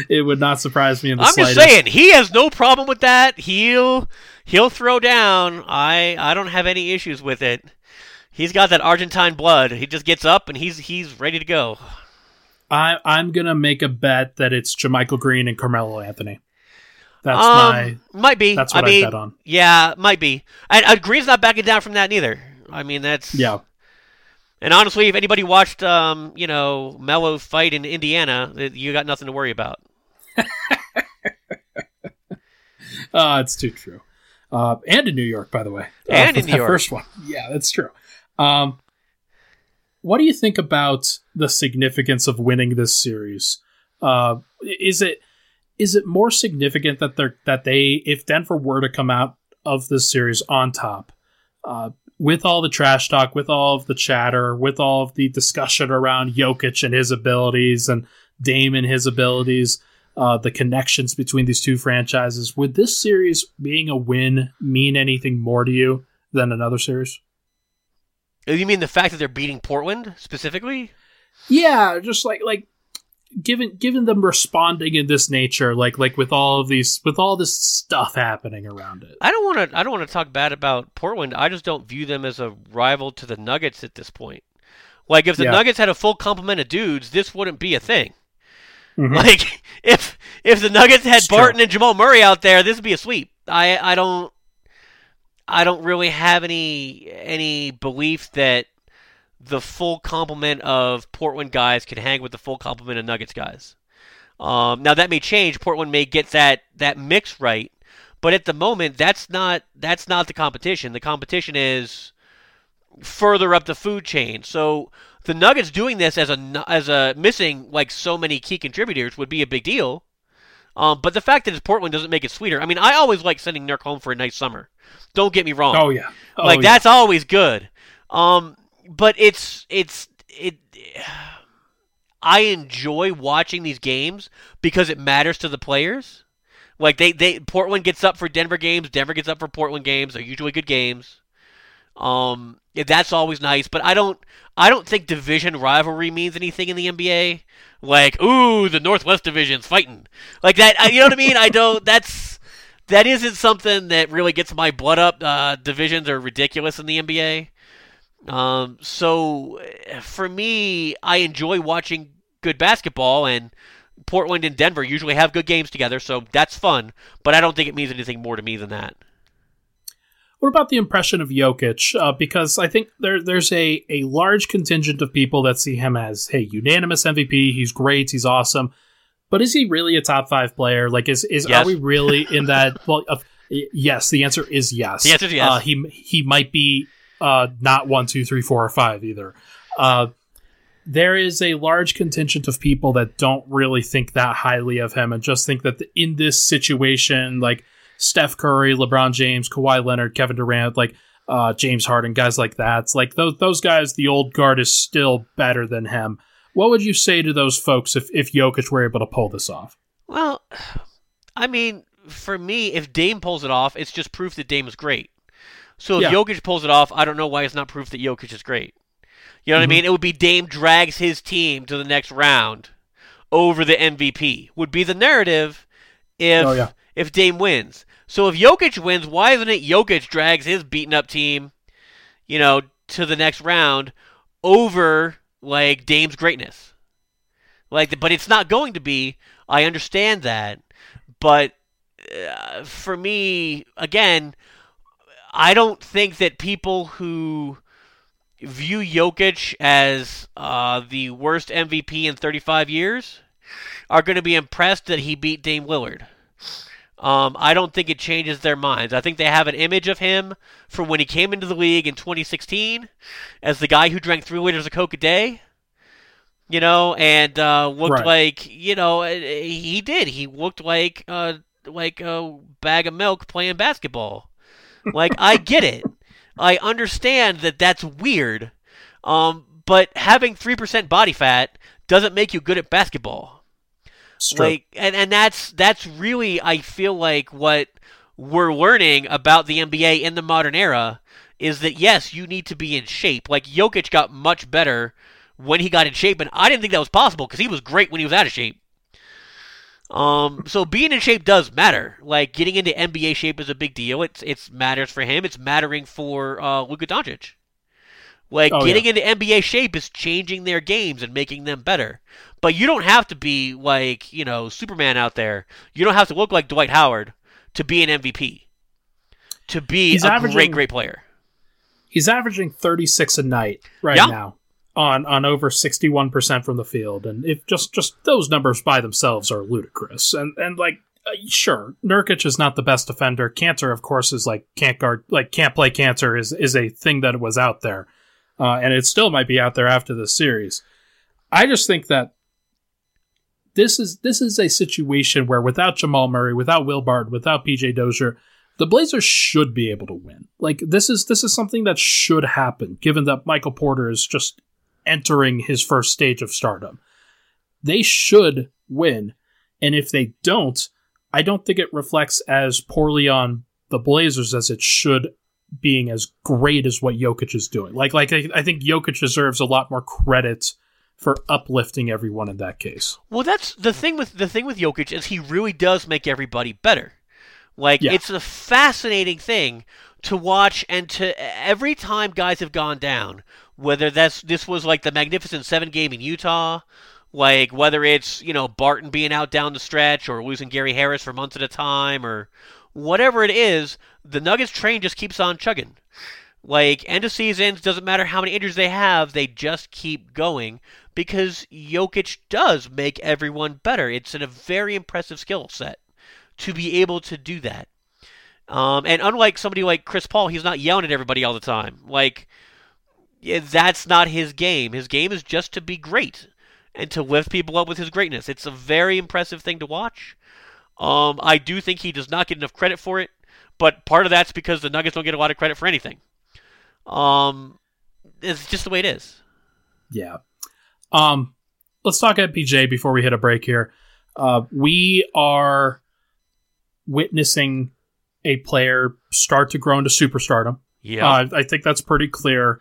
It would not surprise me in the slightest. I'm just saying, he has no problem with that. He'll throw down. I don't have any issues with it. He's got that Argentine blood. He just gets up and he's ready to go. I'm going to make a bet that it's Jermichael Green and Carmelo Anthony. That's might be. That's what I bet on. Yeah, might be. And Green's not backing down from that neither. I mean, that's yeah. And honestly, if anybody watched, Melo fight in Indiana, you got nothing to worry about. It's too true. And in New York, by the way. And in New York, first one. Yeah, that's true. What do you think about the significance of winning this series? Is it more significant if Denver were to come out of this series on top, with all the trash talk, with all of the chatter, with all of the discussion around Jokic and his abilities and Dame and his abilities, the connections between these two franchises, would this series being a win mean anything more to you than another series? You mean the fact that they're beating Portland specifically? Yeah, just like. Given them responding in this nature, like with all this stuff happening around it. I don't want to talk bad about Portland. I just don't view them as a rival to the Nuggets at this point. Like if the Nuggets had a full complement of dudes, this wouldn't be a thing. Mm-hmm. Like if the Nuggets had Barton and Jamal Murray out there, this would be a sweep. I don't really have any belief that the full complement of Portland guys can hang with the full complement of Nuggets guys. Now that may change. Portland may get that mix right, but at the moment, that's not the competition. The competition is further up the food chain. So the Nuggets doing this as a missing like so many key contributors would be a big deal. But the fact that it's Portland doesn't make it sweeter. I mean, I always like sending Nurk home for a nice summer. Don't get me wrong. Oh yeah, that's always good. But I enjoy watching these games because it matters to the players. Like Portland gets up for Denver games. Denver gets up for Portland games. They're usually good games. That's always nice. But I don't think division rivalry means anything in the NBA. Like, ooh, the Northwest Division's fighting like that. You know what I mean? I don't. That isn't something that really gets my blood up. Divisions are ridiculous in the NBA. So for me, I enjoy watching good basketball, and Portland and Denver usually have good games together, so that's fun, but I don't think it means anything more to me than that. What about the impression of Jokic? Because I think there's a large contingent of people that see him as, hey, unanimous MVP, he's great, he's awesome, but is he really a top five player? Like, Are we really in that? Well, yes, the answer is yes. The answer is yes. He might be... not 1, 2, 3, 4, or 5 either. There is a large contingent of people that don't really think that highly of him and just think that in this situation, like Steph Curry, LeBron James, Kawhi Leonard, Kevin Durant, like James Harden, guys like that. It's like those guys, the old guard is still better than him. What would you say to those folks if Jokic were able to pull this off? Well, I mean, for me, if Dame pulls it off, it's just proof that Dame is great. So if Jokic pulls it off, I don't know why it's not proof that Jokic is great. You know what I mean? It would be Dame drags his team to the next round over the MVP. Would be the narrative if Dame wins. So if Jokic wins, why isn't it Jokic drags his beaten up team, to the next round over like Dame's greatness? Like, but it's not going to be. I understand that, but for me, again. I don't think that people who view Jokic as the worst MVP in 35 years are going to be impressed that he beat Dame Lillard. I don't think it changes their minds. I think they have an image of him from when he came into the league in 2016 as the guy who drank 3 liters of Coke a day, you know, and looked right. Like, you know, he did. He looked like a bag of milk playing basketball. Like, I get it. I understand that that's weird, but having 3% body fat doesn't make you good at basketball. Like, and that's really, I feel like, what we're learning about the NBA in the modern era is that, yes, you need to be in shape. Like, Jokic got much better when he got in shape, and I didn't think that was possible because he was great when he was out of shape. So being in shape does matter. Like, getting into NBA shape is a big deal. It matters for him. It's mattering for Luka Doncic. Like, getting into NBA shape is changing their games and making them better. But you don't have to be, like, you know, Superman out there. You don't have to look like Dwight Howard to be an MVP, to be a great, great player. He's averaging 36 a night now on over 61% from the field. And if just those numbers by themselves are ludicrous. And like, sure, Nurkic is not the best defender. Kanter, of course, is like, can't play Kanter is a thing that was out there. And it still might be out there after this series. I just think that this is a situation where without Jamal Murray, without Will Barton, without PJ Dozier, the Blazers should be able to win. Like, this is something that should happen, given that Michael Porter is just entering his first stage of stardom. They should win, and if they don't, I don't think it reflects as poorly on the Blazers as it should, being as great as what Jokic is doing. Like I think Jokic deserves a lot more credit for uplifting everyone in that case. Well, that's the thing with Jokic, is he really does make everybody better. Like, it's a fascinating thing to watch, and to every time guys have gone down, whether this was like the Magnificent Seven game in Utah, like whether it's, you know, Barton being out down the stretch or losing Gary Harris for months at a time or whatever it is, the Nuggets train just keeps on chugging. Like, end of seasons, doesn't matter how many injuries they have, they just keep going because Jokic does make everyone better. It's a very impressive skill set to be able to do that. And unlike somebody like Chris Paul, he's not yelling at everybody all the time. Like, that's not his game. His game is just to be great and to lift people up with his greatness. It's a very impressive thing to watch. I do think he does not get enough credit for it, but part of that's because the Nuggets don't get a lot of credit for anything. It's just the way it is. Yeah. Let's talk MPJ before we hit a break here. We are witnessing a player start to grow into superstardom. Yeah. I think that's pretty clear,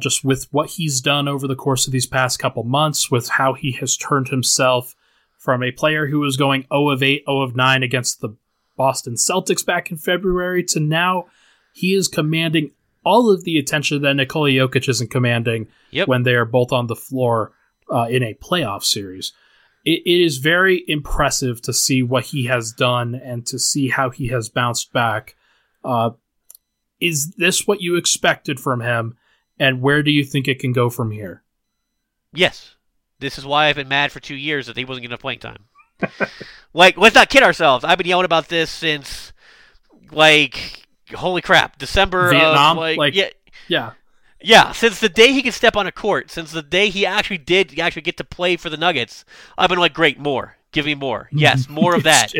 just with what he's done over the course of these past couple months, with how he has turned himself from a player who was going 0 of 8, 0 of 9 against the Boston Celtics back in February to now he is commanding all of the attention that Nikola Jokic isn't commanding when they are both on the floor in a playoff series. It is very impressive to see what he has done and to see how he has bounced back. Is this what you expected from him, and where do you think it can go from here? Yes. This is why I've been mad for 2 years that he wasn't getting enough playing time. Like, let's not kid ourselves. I've been yelling about this since, like, holy crap, December Vietnam, of, like, yeah. Yeah, since the day he could step on a court, since the day he actually get to play for the Nuggets, I've been like, great, more. Give me more. Yes, more of that.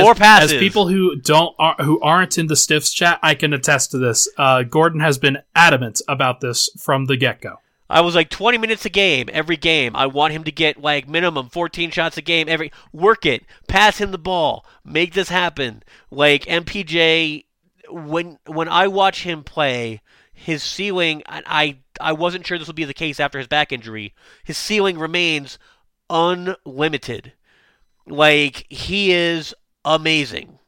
More passes. As people who aren't in the Stiffs chat, I can attest to this. Gordon has been adamant about this from the get-go. I was like, 20 minutes a game, every game. I want him to get, like, minimum 14 shots a game. Work it. Pass him the ball. Make this happen. Like, MPJ, when I watch him play, his ceiling, I wasn't sure this would be the case after his back injury. His ceiling remains unlimited. Like, he is amazing.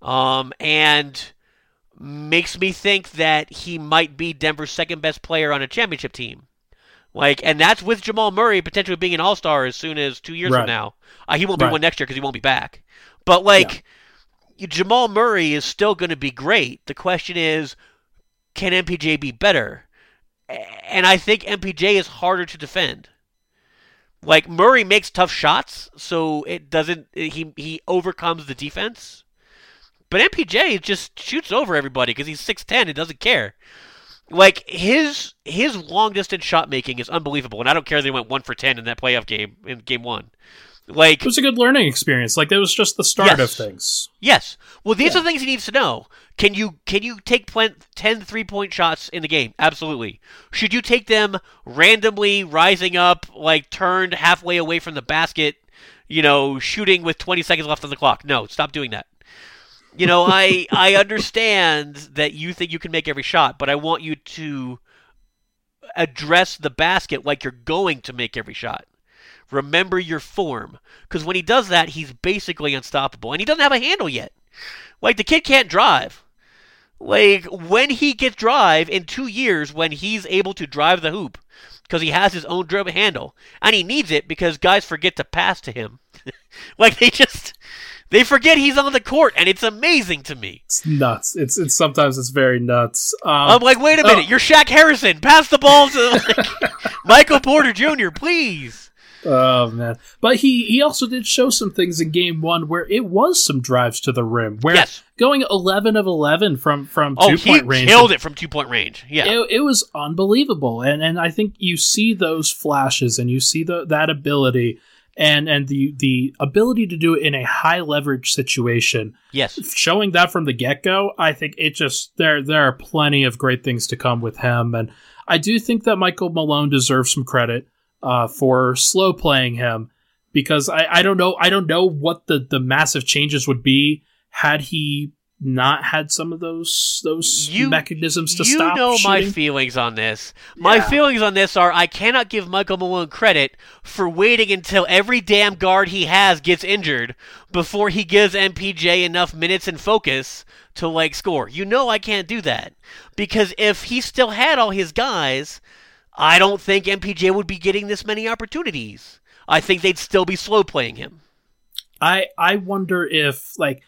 And makes me think that he might be Denver's second best player on a championship team. Like, and that's with Jamal Murray potentially being an all-star as soon as 2 years from now. He won't be one next year because he won't be back. But, like, Jamal Murray is still going to be great. The question is, can MPJ be better? And I think MPJ is harder to defend. Like, Murray makes tough shots, so it doesn't. He overcomes the defense. But MPJ just shoots over everybody because he's 6'10 and doesn't care. Like, his long-distance shot-making is unbelievable, and I don't care that he went 1 for 10 in that playoff game, in game one. Like, it was a good learning experience. Like, that was just the start of things. Yes. Well, these are the things he needs to know. Can you take 10 three-point shots in the game? Absolutely. Should you take them randomly rising up, like, turned halfway away from the basket, you know, shooting with 20 seconds left on the clock? No, stop doing that. You know, I understand that you think you can make every shot, but I want you to address the basket like you're going to make every shot. Remember your form. Because when he does that, he's basically unstoppable. And he doesn't have a handle yet. Like, the kid can't drive. Like, when he gets drive in 2 years, when he's able to drive the hoop, because he has his own dribble handle. And he needs it because guys forget to pass to him. Like, they forget he's on the court, and it's amazing to me. It's nuts. It's sometimes it's very nuts. I'm like, wait a minute, you're Shaq Harrison. Pass the ball to Michael Porter Jr., please. Oh, man. But he also did show some things in game one where it was some drives to the rim. Where going 11 of 11 from 2-point range. He killed it from 2-point range. Yeah. It was unbelievable. And I think you see those flashes and you see that ability and the ability to do it in a high leverage situation. Yes. Showing that from the get-go, I think it just there are plenty of great things to come with him. And I do think that Michael Malone deserves some credit for slow playing him, because I don't know what the massive changes would be had he not had some of those mechanisms to stop shooting. You know my feelings on this. My feelings on this are I cannot give Michael Malone credit for waiting until every damn guard he has gets injured before he gives MPJ enough minutes and focus to, like, score. You know I can't do that, because if he still had all his guys, I don't think MPJ would be getting this many opportunities. I think they'd still be slow playing him. I wonder if, like,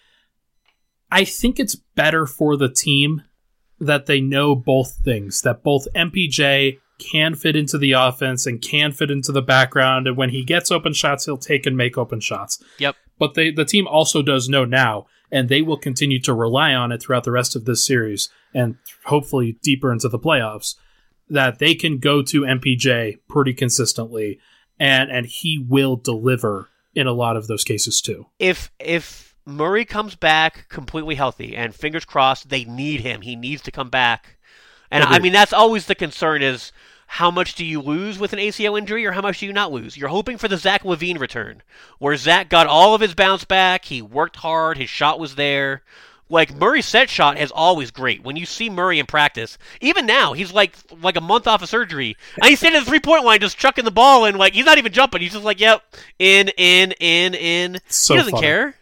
I think it's better for the team that they know both things, that both MPJ can fit into the offense and can fit into the background, and when he gets open shots, he'll take and make open shots. Yep. But the team also does know now, and they will continue to rely on it throughout the rest of this series and hopefully deeper into the playoffs, that they can go to MPJ pretty consistently, and he will deliver in a lot of those cases too. If Murray comes back completely healthy, and fingers crossed, they need him. He needs to come back. And I mean, that's always the concern is how much do you lose with an ACL injury, or how much do you not lose? You're hoping for the Zach Levine return, where Zach got all of his bounce back. He worked hard. His shot was there. Like, Murray's set shot is always great. When you see Murray in practice, even now, he's like a month off of surgery, and he's sitting at the three-point line just chucking the ball, and, like, he's not even jumping. He's just like, yep, in. So he doesn't care.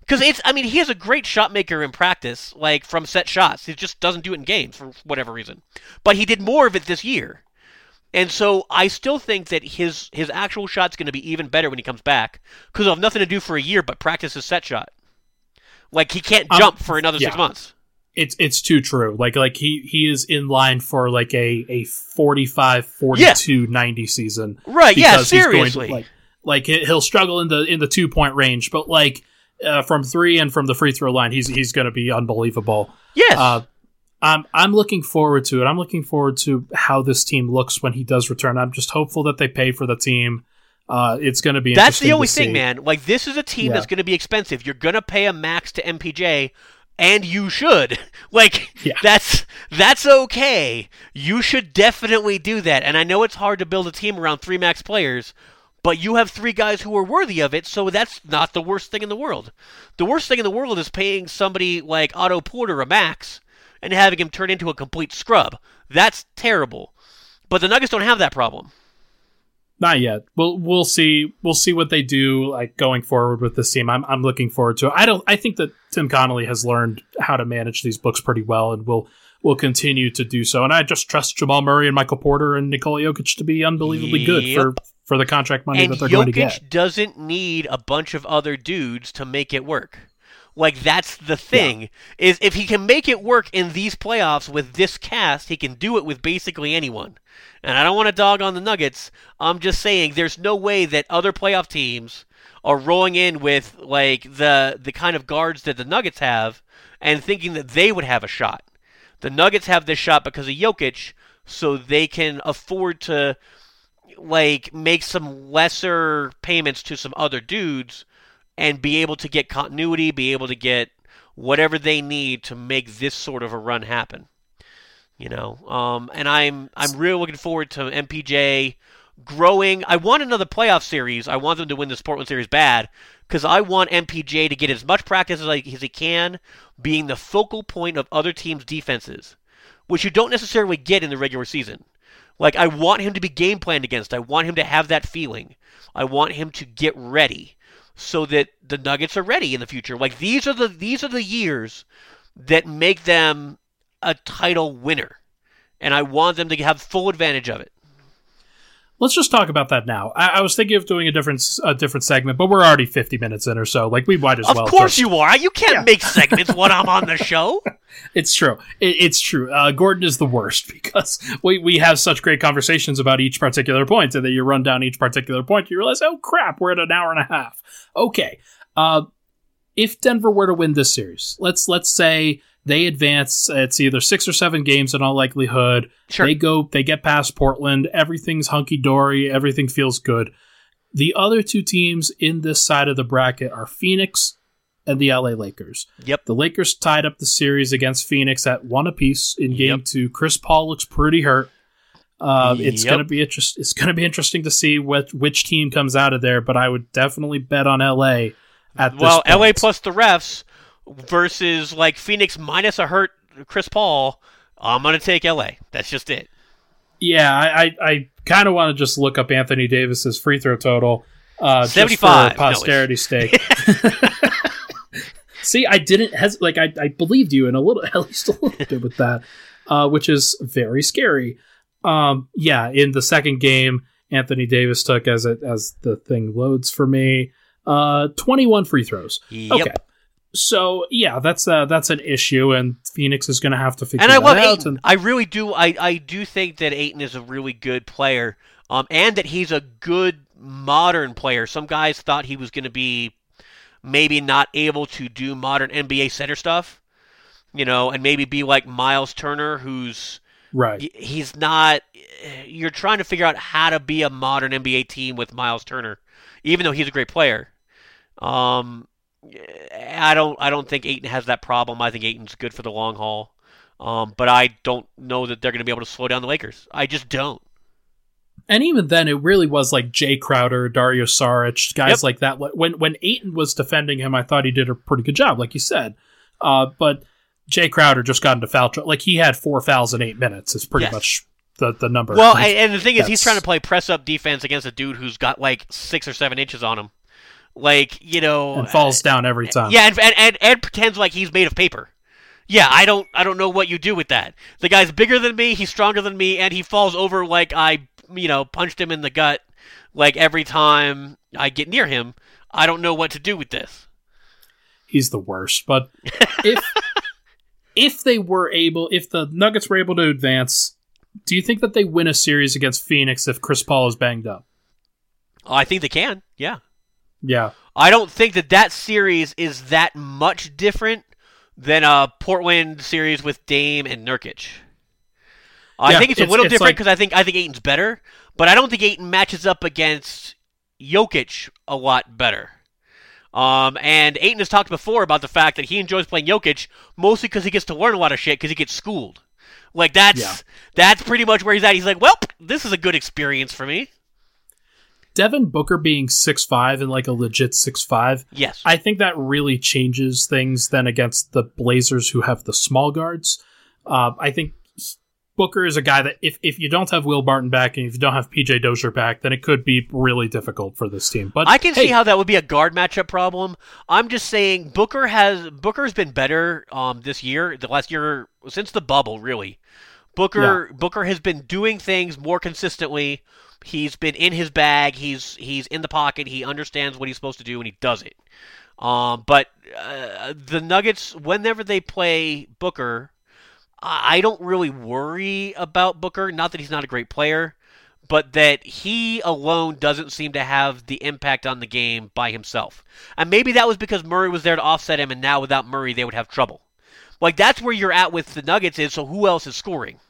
Because he is a great shot maker in practice, like, from set shots. He just doesn't do it in games for whatever reason. But he did more of it this year. And so I still think that his actual shot's going to be even better when he comes back, because he'll have nothing to do for a year but practice his set shot. Like, he can't jump for another 6 months. It's too true. Like he is in line for, like, a 45, 42, 90 season. Right, yeah, seriously. Like he'll struggle in the 2-point range, but, like, from three and from the free throw line, he's going to be unbelievable. Yes. I'm looking forward to it. I'm looking forward to how this team looks when he does return. I'm just hopeful that they pay for the team. It's going to be interesting. That's the only thing, man. Like, this is a team that's going to be expensive. You're going to pay a max to MPJ, and you should. Like, that's okay. You should definitely do that. And I know it's hard to build a team around three max players, but you have three guys who are worthy of it, so that's not the worst thing in the world. The worst thing in the world is paying somebody like Otto Porter a max and having him turn into a complete scrub. That's terrible. But the Nuggets don't have that problem. Not yet. We'll see. We'll see what they do, like, going forward with this team. I'm looking forward to it. I think that Tim Connolly has learned how to manage these books pretty well, and will continue to do so. And I just trust Jamal Murray and Michael Porter and Nikola Jokic to be unbelievably good for the contract money that they're going to get. Jokic doesn't need a bunch of other dudes to make it work. Like, that's the thing, is if he can make it work in these playoffs with this cast, he can do it with basically anyone. And I don't want to dog on the Nuggets. I'm just saying there's no way that other playoff teams are rolling in with, like, the kind of guards that the Nuggets have and thinking that they would have a shot. The Nuggets have this shot because of Jokic, so they can afford to, like, make some lesser payments to some other dudes and be able to get continuity, be able to get whatever they need to make this sort of a run happen. You know, and I'm really looking forward to MPJ growing. I want another playoff series. I want them to win this Portland series bad because I want MPJ to get as much practice as he can, being the focal point of other teams' defenses, which you don't necessarily get in the regular season. Like, I want him to be game planned against. I want him to have that feeling. I want him to get ready so that the Nuggets are ready in the future. Like, these are the years that make them a title winner, and I want them to have full advantage of it. Let's just talk about that now. I was thinking of doing a different segment, but we're already 50 minutes in or so. Like, we might as well. Of course you are. You can't make segments when I'm on the show. It's true. It's true. Gordon is the worst because we have such great conversations about each particular point, and then you run down each particular point, you realize, oh crap, we're at an hour and a half. Okay. If Denver were to win this series, let's say they advance. It's either 6 or 7 games in all likelihood. Sure. They get past Portland. Everything's hunky-dory. Everything feels good. The other two teams in this side of the bracket are Phoenix and the LA Lakers. Yep. The Lakers tied up the series against Phoenix at 1 apiece in game 2. Chris Paul looks pretty hurt. It's going to be interesting to see which team comes out of there, but I would definitely bet on LA at this point. Well, LA plus the refs versus, like, Phoenix minus a hurt Chris Paul, I'm going to take LA. That's just it. Yeah, I kind of want to just look up Anthony Davis's free throw total. 75. Just for posterity's sake. See, I didn't hesitate. Like, I believed you in at least a little bit with that, which is very scary. In the second game, Anthony Davis took, as the thing loads for me, 21 free throws. Yep. Okay. So, yeah, that's an issue, and Phoenix is going to have to figure that out. And I love Ayton. I really do. I do think that Ayton is a really good player, and that he's a good modern player. Some guys thought he was going to be maybe not able to do modern NBA center stuff, you know, and maybe be like Miles Turner, who's right. He's not. You're trying to figure out how to be a modern NBA team with Miles Turner, even though he's a great player. I don't think Ayton has that problem. I think Ayton's good for the long haul. But I don't know that they're going to be able to slow down the Lakers. I just don't. And even then, it really was like Jay Crowder, Dario Saric, guys like that. When Ayton was defending him, I thought he did a pretty good job, like you said. But Jay Crowder just got into foul trouble. Like, he had 4 fouls in 8 minutes. It's pretty much the number. Well, and the thing is, he's trying to play press-up defense against a dude who's got like 6 or 7 inches on him. Like, you know, and falls down every time. Yeah, and pretends like he's made of paper. Yeah, I don't know what you do with that. The guy's bigger than me, he's stronger than me, and he falls over like I, you know, punched him in the gut. Like, every time I get near him, I don't know what to do with this. He's the worst. But if the Nuggets were able to advance, do you think that they win a series against Phoenix if Chris Paul is banged up? I think they can. Yeah. Yeah, I don't think that series is that much different than a Portland series with Dame and Nurkic. I think it's a little different because I think Ayton's better, but I don't think Ayton matches up against Jokic a lot better. And Ayton has talked before about the fact that he enjoys playing Jokic mostly because he gets to learn a lot of shit because he gets schooled. Like, that's pretty much where he's at. He's like, well, this is a good experience for me. Devin Booker being 6'5" and like a legit 6'5", yes, I think that really changes things then against the Blazers who have the small guards. I think Booker is a guy that if you don't have Will Barton back and if you don't have PJ Dozier back, then it could be really difficult for this team. But I can see how that would be a guard matchup problem. I'm just saying Booker's been better this year, the last year since the bubble, really. Booker has been doing things more consistently. He's been in his bag. He's in the pocket. He understands what he's supposed to do, and he does it. But the Nuggets, whenever they play Booker, I don't really worry about Booker. Not that he's not a great player, but that he alone doesn't seem to have the impact on the game by himself. And maybe that was because Murray was there to offset him, and now without Murray, they would have trouble. Like, that's where you're at with the Nuggets is, so who else is scoring?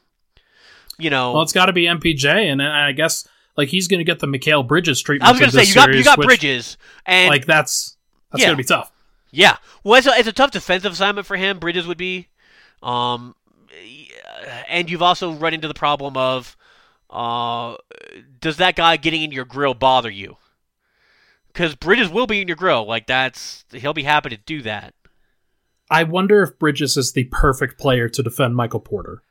You know, well, it's got to be MPJ, and I guess like he's going to get the Mikhail Bridges treatment. I was going to say you got Bridges, and like that's going to be tough. Yeah, well, it's a tough defensive assignment for him. Bridges would be, and you've also run into the problem of does that guy getting in your grill bother you? Because Bridges will be in your grill. Like he'll be happy to do that. I wonder if Bridges is the perfect player to defend Michael Porter.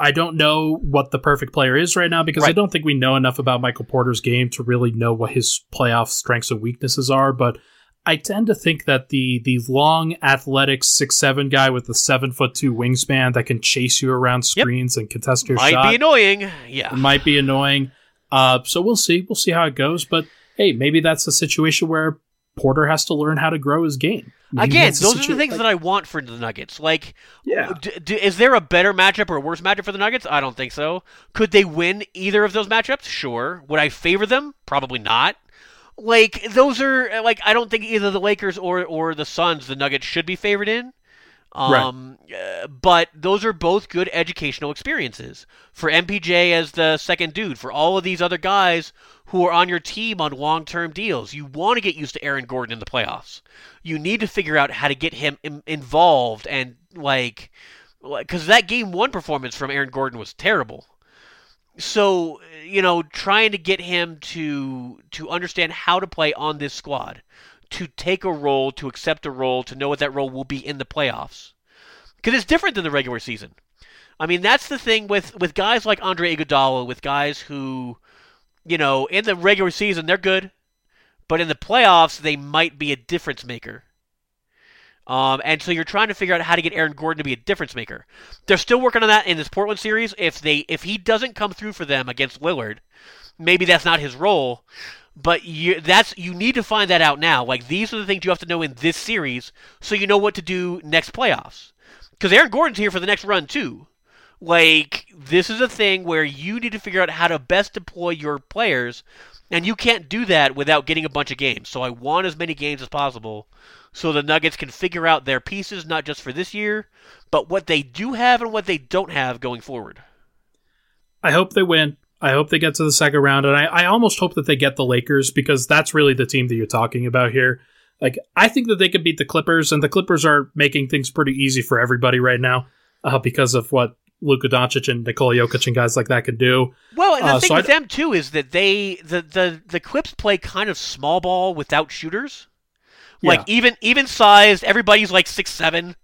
I don't know what the perfect player is right now because I don't think we know enough about Michael Porter's game to really know what his playoff strengths and weaknesses are. But I tend to think that the long, athletic 6'7" guy with the 7'2" wingspan that can chase you around screens and contest your shot might be annoying. Yeah, might be annoying. So we'll see. We'll see how it goes. But hey, maybe that's a situation where Porter has to learn how to grow his game. Maybe again, those are the things that I want for the Nuggets. Like, yeah. Is there a better matchup or a worse matchup for the Nuggets? I don't think so. Could they win either of those matchups? Sure. Would I favor them? Probably not. Like, those are, like, I don't think either the Lakers or the Suns the Nuggets should be favored in. But those are both good educational experiences for MPJ as the second dude, for all of these other guys who are on your team on long-term deals. You want to get used to Aaron Gordon in the playoffs. You need to figure out how to get him involved and like, because that game one performance from Aaron Gordon was terrible. So, you know, trying to get him to understand how to play on this squad, to take a role, to accept a role, to know what that role will be in the playoffs. Because it's different than the regular season. I mean, that's the thing with guys like Andre Iguodala, with guys who, you know, in the regular season, they're good. But in the playoffs, they might be a difference maker. And so you're trying to figure out how to get Aaron Gordon to be a difference maker. They're still working on that in this Portland series. If he doesn't come through for them against Lillard, maybe that's not his role. But you need to find that out now. Like, these are the things you have to know in this series so you know what to do next playoffs. Because Aaron Gordon's here for the next run, too. Like, this is a thing where you need to figure out how to best deploy your players, and you can't do that without getting a bunch of games. So I want as many games as possible so the Nuggets can figure out their pieces, not just for this year, but what they do have and what they don't have going forward. I hope they win. I hope they get to the second round, and I almost hope that they get the Lakers because that's really the team that you're talking about here. Like, I think that they could beat the Clippers, and the Clippers are making things pretty easy for everybody right now because of what Luka Doncic and Nikola Jokic and guys like that could do. Well, and the thing with them, too, is that the Clips play kind of small ball without shooters. Like, even sized, everybody's like 6'7",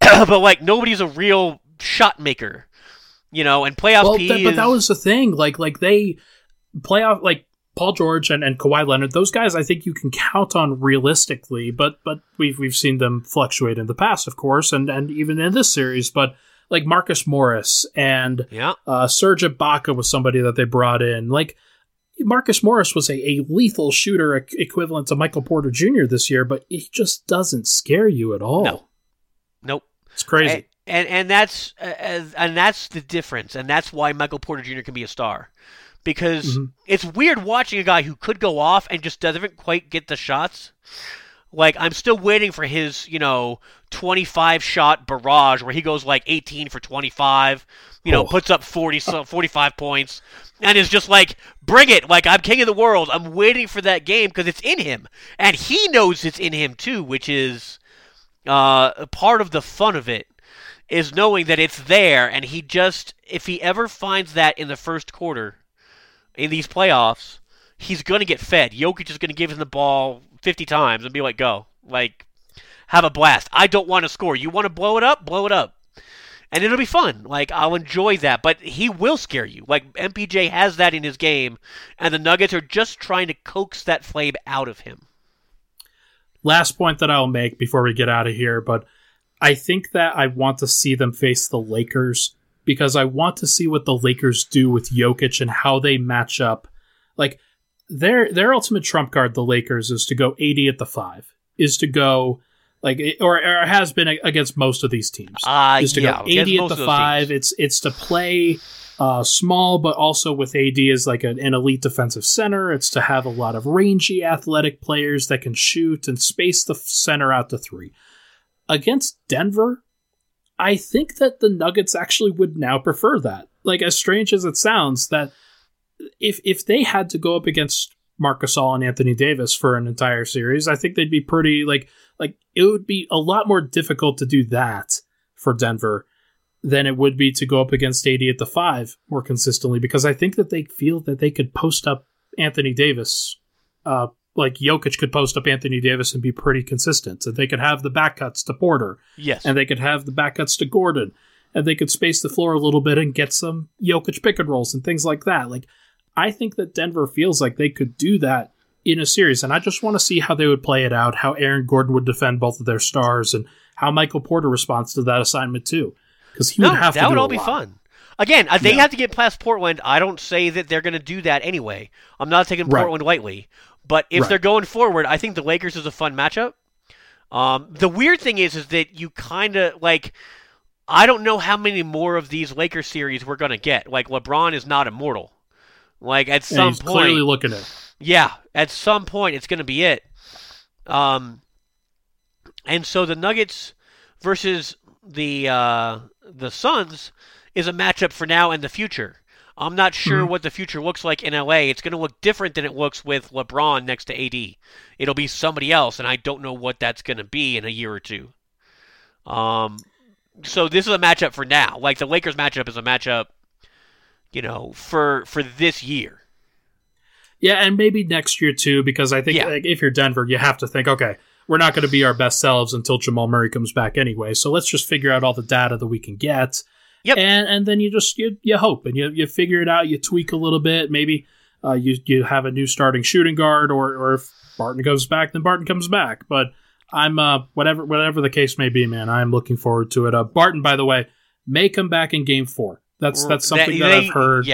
but, like, nobody's a real shot maker. You know, and playoff but that was the thing. Like they playoff like Paul George and Kawhi Leonard, those guys I think you can count on realistically, but we've seen them fluctuate in the past, of course, and even in this series. But like Marcus Morris and Serge Ibaka was somebody that they brought in. Like Marcus Morris was a lethal shooter equivalent to Michael Porter Jr. this year, but he just doesn't scare you at all. No. Nope. It's crazy. And that's the difference, and that's why Michael Porter Jr. can be a star, because it's weird watching a guy who could go off and just doesn't quite get the shots. Like, I'm still waiting for his, you know, 25-shot barrage where he goes like 18 for 25, you know, puts up 45 points, and is just like, bring it, like, I'm king of the world. I'm waiting for that game because it's in him, and he knows it's in him too, which is part of the fun of it. Is knowing that it's there, and he just, if he ever finds that in the first quarter in these playoffs, he's going to get fed. Jokic is going to give him the ball 50 times and be like, go. Like, have a blast. I don't want to score. You want to blow it up? Blow it up. And it'll be fun. Like, I'll enjoy that. But he will scare you. Like, MPJ has that in his game, and the Nuggets are just trying to coax that flame out of him. Last point that I'll make before we get out of here, but I think that I want to see them face the Lakers because I want to see what the Lakers do with Jokic and how they match up. Like, their ultimate trump card, the Lakers, is to go 80 at the 5. is to go like, or has been against most of these teams, is to go 80 at the five. It's to play small, but also with AD as like an elite defensive center. It's to have a lot of rangy, athletic players that can shoot and space the center out to three. Against Denver, I think that the Nuggets actually would now prefer that. Like, as strange as it sounds, that if they had to go up against Marcus Howard and Anthony Davis for an entire series, I think they'd be pretty like it would be a lot more difficult to do that for Denver than it would be to go up against AD at the five more consistently, because I think that they feel that they could post up Anthony Davis, like Jokic could post up Anthony Davis and be pretty consistent. So they could have the back cuts to Porter, yes, and they could have the back cuts to Gordon, and they could space the floor a little bit and get some Jokic pick and rolls and things like that. Like, I think that Denver feels like they could do that in a series, and I just want to see how they would play it out, how Aaron Gordon would defend both of their stars, and how Michael Porter responds to that assignment too, because he would have to do a lot. That would all be fun. Again, they have to get past Portland. I don't say that they're going to do that anyway. I'm not taking Portland lightly, but if they're going forward, I think the Lakers is a fun matchup. The weird thing is that you kind of like, I don't know how many more of these Lakers series we're going to get. Like, LeBron is not immortal. Like, at some point, clearly looking at it. Yeah, at some point, it's going to be it. And so the Nuggets versus the Suns is a matchup for now and the future. I'm not sure what the future looks like in LA. It's going to look different than it looks with LeBron next to AD. It'll be somebody else, and I don't know what that's going to be in a year or two. So this is a matchup for now. Like, the Lakers matchup is a matchup, you know, for this year. Yeah, and maybe next year too, because I think like, if you're Denver, you have to think, okay, we're not going to be our best selves until Jamal Murray comes back anyway. So let's just figure out all the data that we can get. Yep. And then you just you hope and you figure it out. You tweak a little bit. Maybe you have a new starting shooting guard, or if Barton comes back, then Barton comes back. But I'm whatever the case may be, man, I'm looking forward to it. Barton, by the way, may come back in Game 4. That's something that I've heard.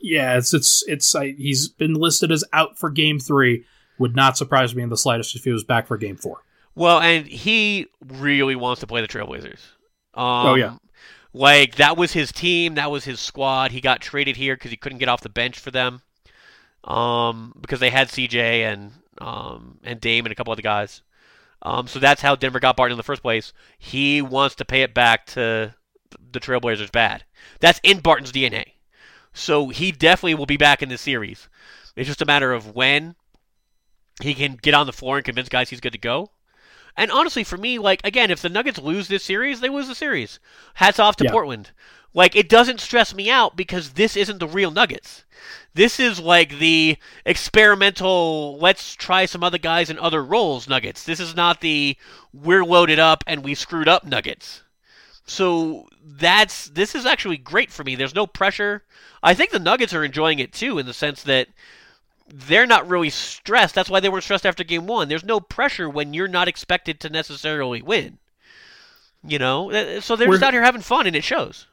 Yeah. It's he's been listed as out for Game 3. Would not surprise me in the slightest if he was back for Game 4. Well, and he really wants to play the Trailblazers. Like, that was his team, that was his squad. He got traded here because he couldn't get off the bench for them, because they had CJ and Dame and a couple other guys. So that's how Denver got Barton in the first place. He wants to pay it back to the Trailblazers bad. That's in Barton's DNA. So he definitely will be back in this series. It's just a matter of when he can get on the floor and convince guys he's good to go. And honestly, for me, like, again, if the Nuggets lose this series, they lose the series. Hats off to Portland. Like, it doesn't stress me out, because this isn't the real Nuggets. This is like the experimental, let's try some other guys in other roles Nuggets. This is not the we're loaded up and we screwed up Nuggets. So this is actually great for me. There's no pressure. I think the Nuggets are enjoying it too, in the sense that they're not really stressed. That's why they weren't stressed after Game 1. There's no pressure when you're not expected to necessarily win. You know? So they're just out here having fun, and it shows.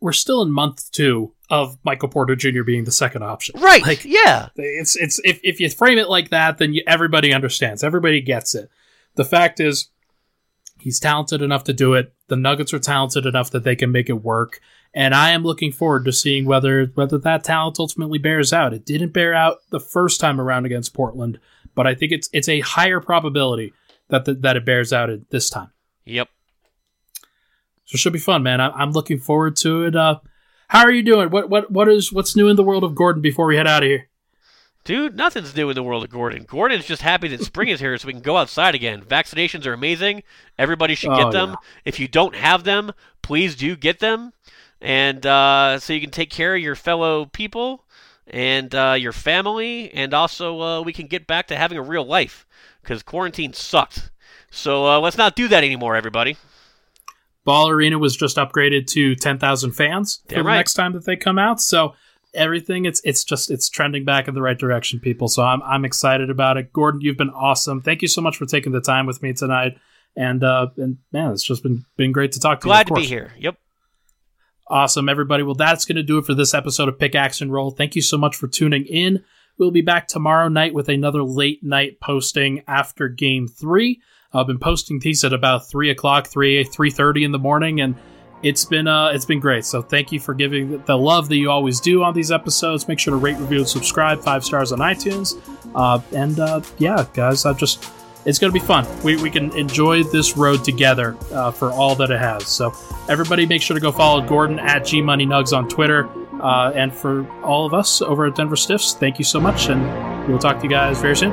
We're still in month 2 of Michael Porter Jr. being the second option. Right, like, yeah. It's if you frame it like that, then everybody understands. Everybody gets it. The fact is, he's talented enough to do it. The Nuggets are talented enough that they can make it work. And I am looking forward to seeing whether that talent ultimately bears out. It didn't bear out the first time around against Portland, but I think it's a higher probability that it bears out at this time. Yep. So it should be fun, man. I'm looking forward to it. How are you doing? What's new in the world of Gordon before we head out of here? Dude, nothing's new in the world of Gordon. Gordon's just happy that spring is here so we can go outside again. Vaccinations are amazing. Everybody should get them. Yeah. If you don't have them, please do get them. And so you can take care of your fellow people and your family. And also we can get back to having a real life, because quarantine sucked. So let's not do that anymore, everybody. Ball Arena was just upgraded to 10,000 fans for the next time that they come out. So everything it's trending back in the right direction, people. So I'm excited about it. Gordon, you've been awesome. Thank you so much for taking the time with me tonight. And man, it's just been great to talk to you. Glad to be here. Yep. Awesome, everybody. Well, that's going to do it for this episode of Pick, Axe, and Roll. Thank you so much for tuning in. We'll be back tomorrow night with another late night posting after Game 3. I've been posting these at about 3 o'clock, 3:30 in the morning, and it's been great. So thank you for giving the love that you always do on these episodes. Make sure to rate, review, and subscribe. 5 stars on iTunes. Yeah, guys, it's going to be fun. We can enjoy this road together for all that it has. So everybody make sure to go follow Gordon at GMoneyNugs on Twitter. And for all of us over at Denver Stiffs, thank you so much, and we'll talk to you guys very soon.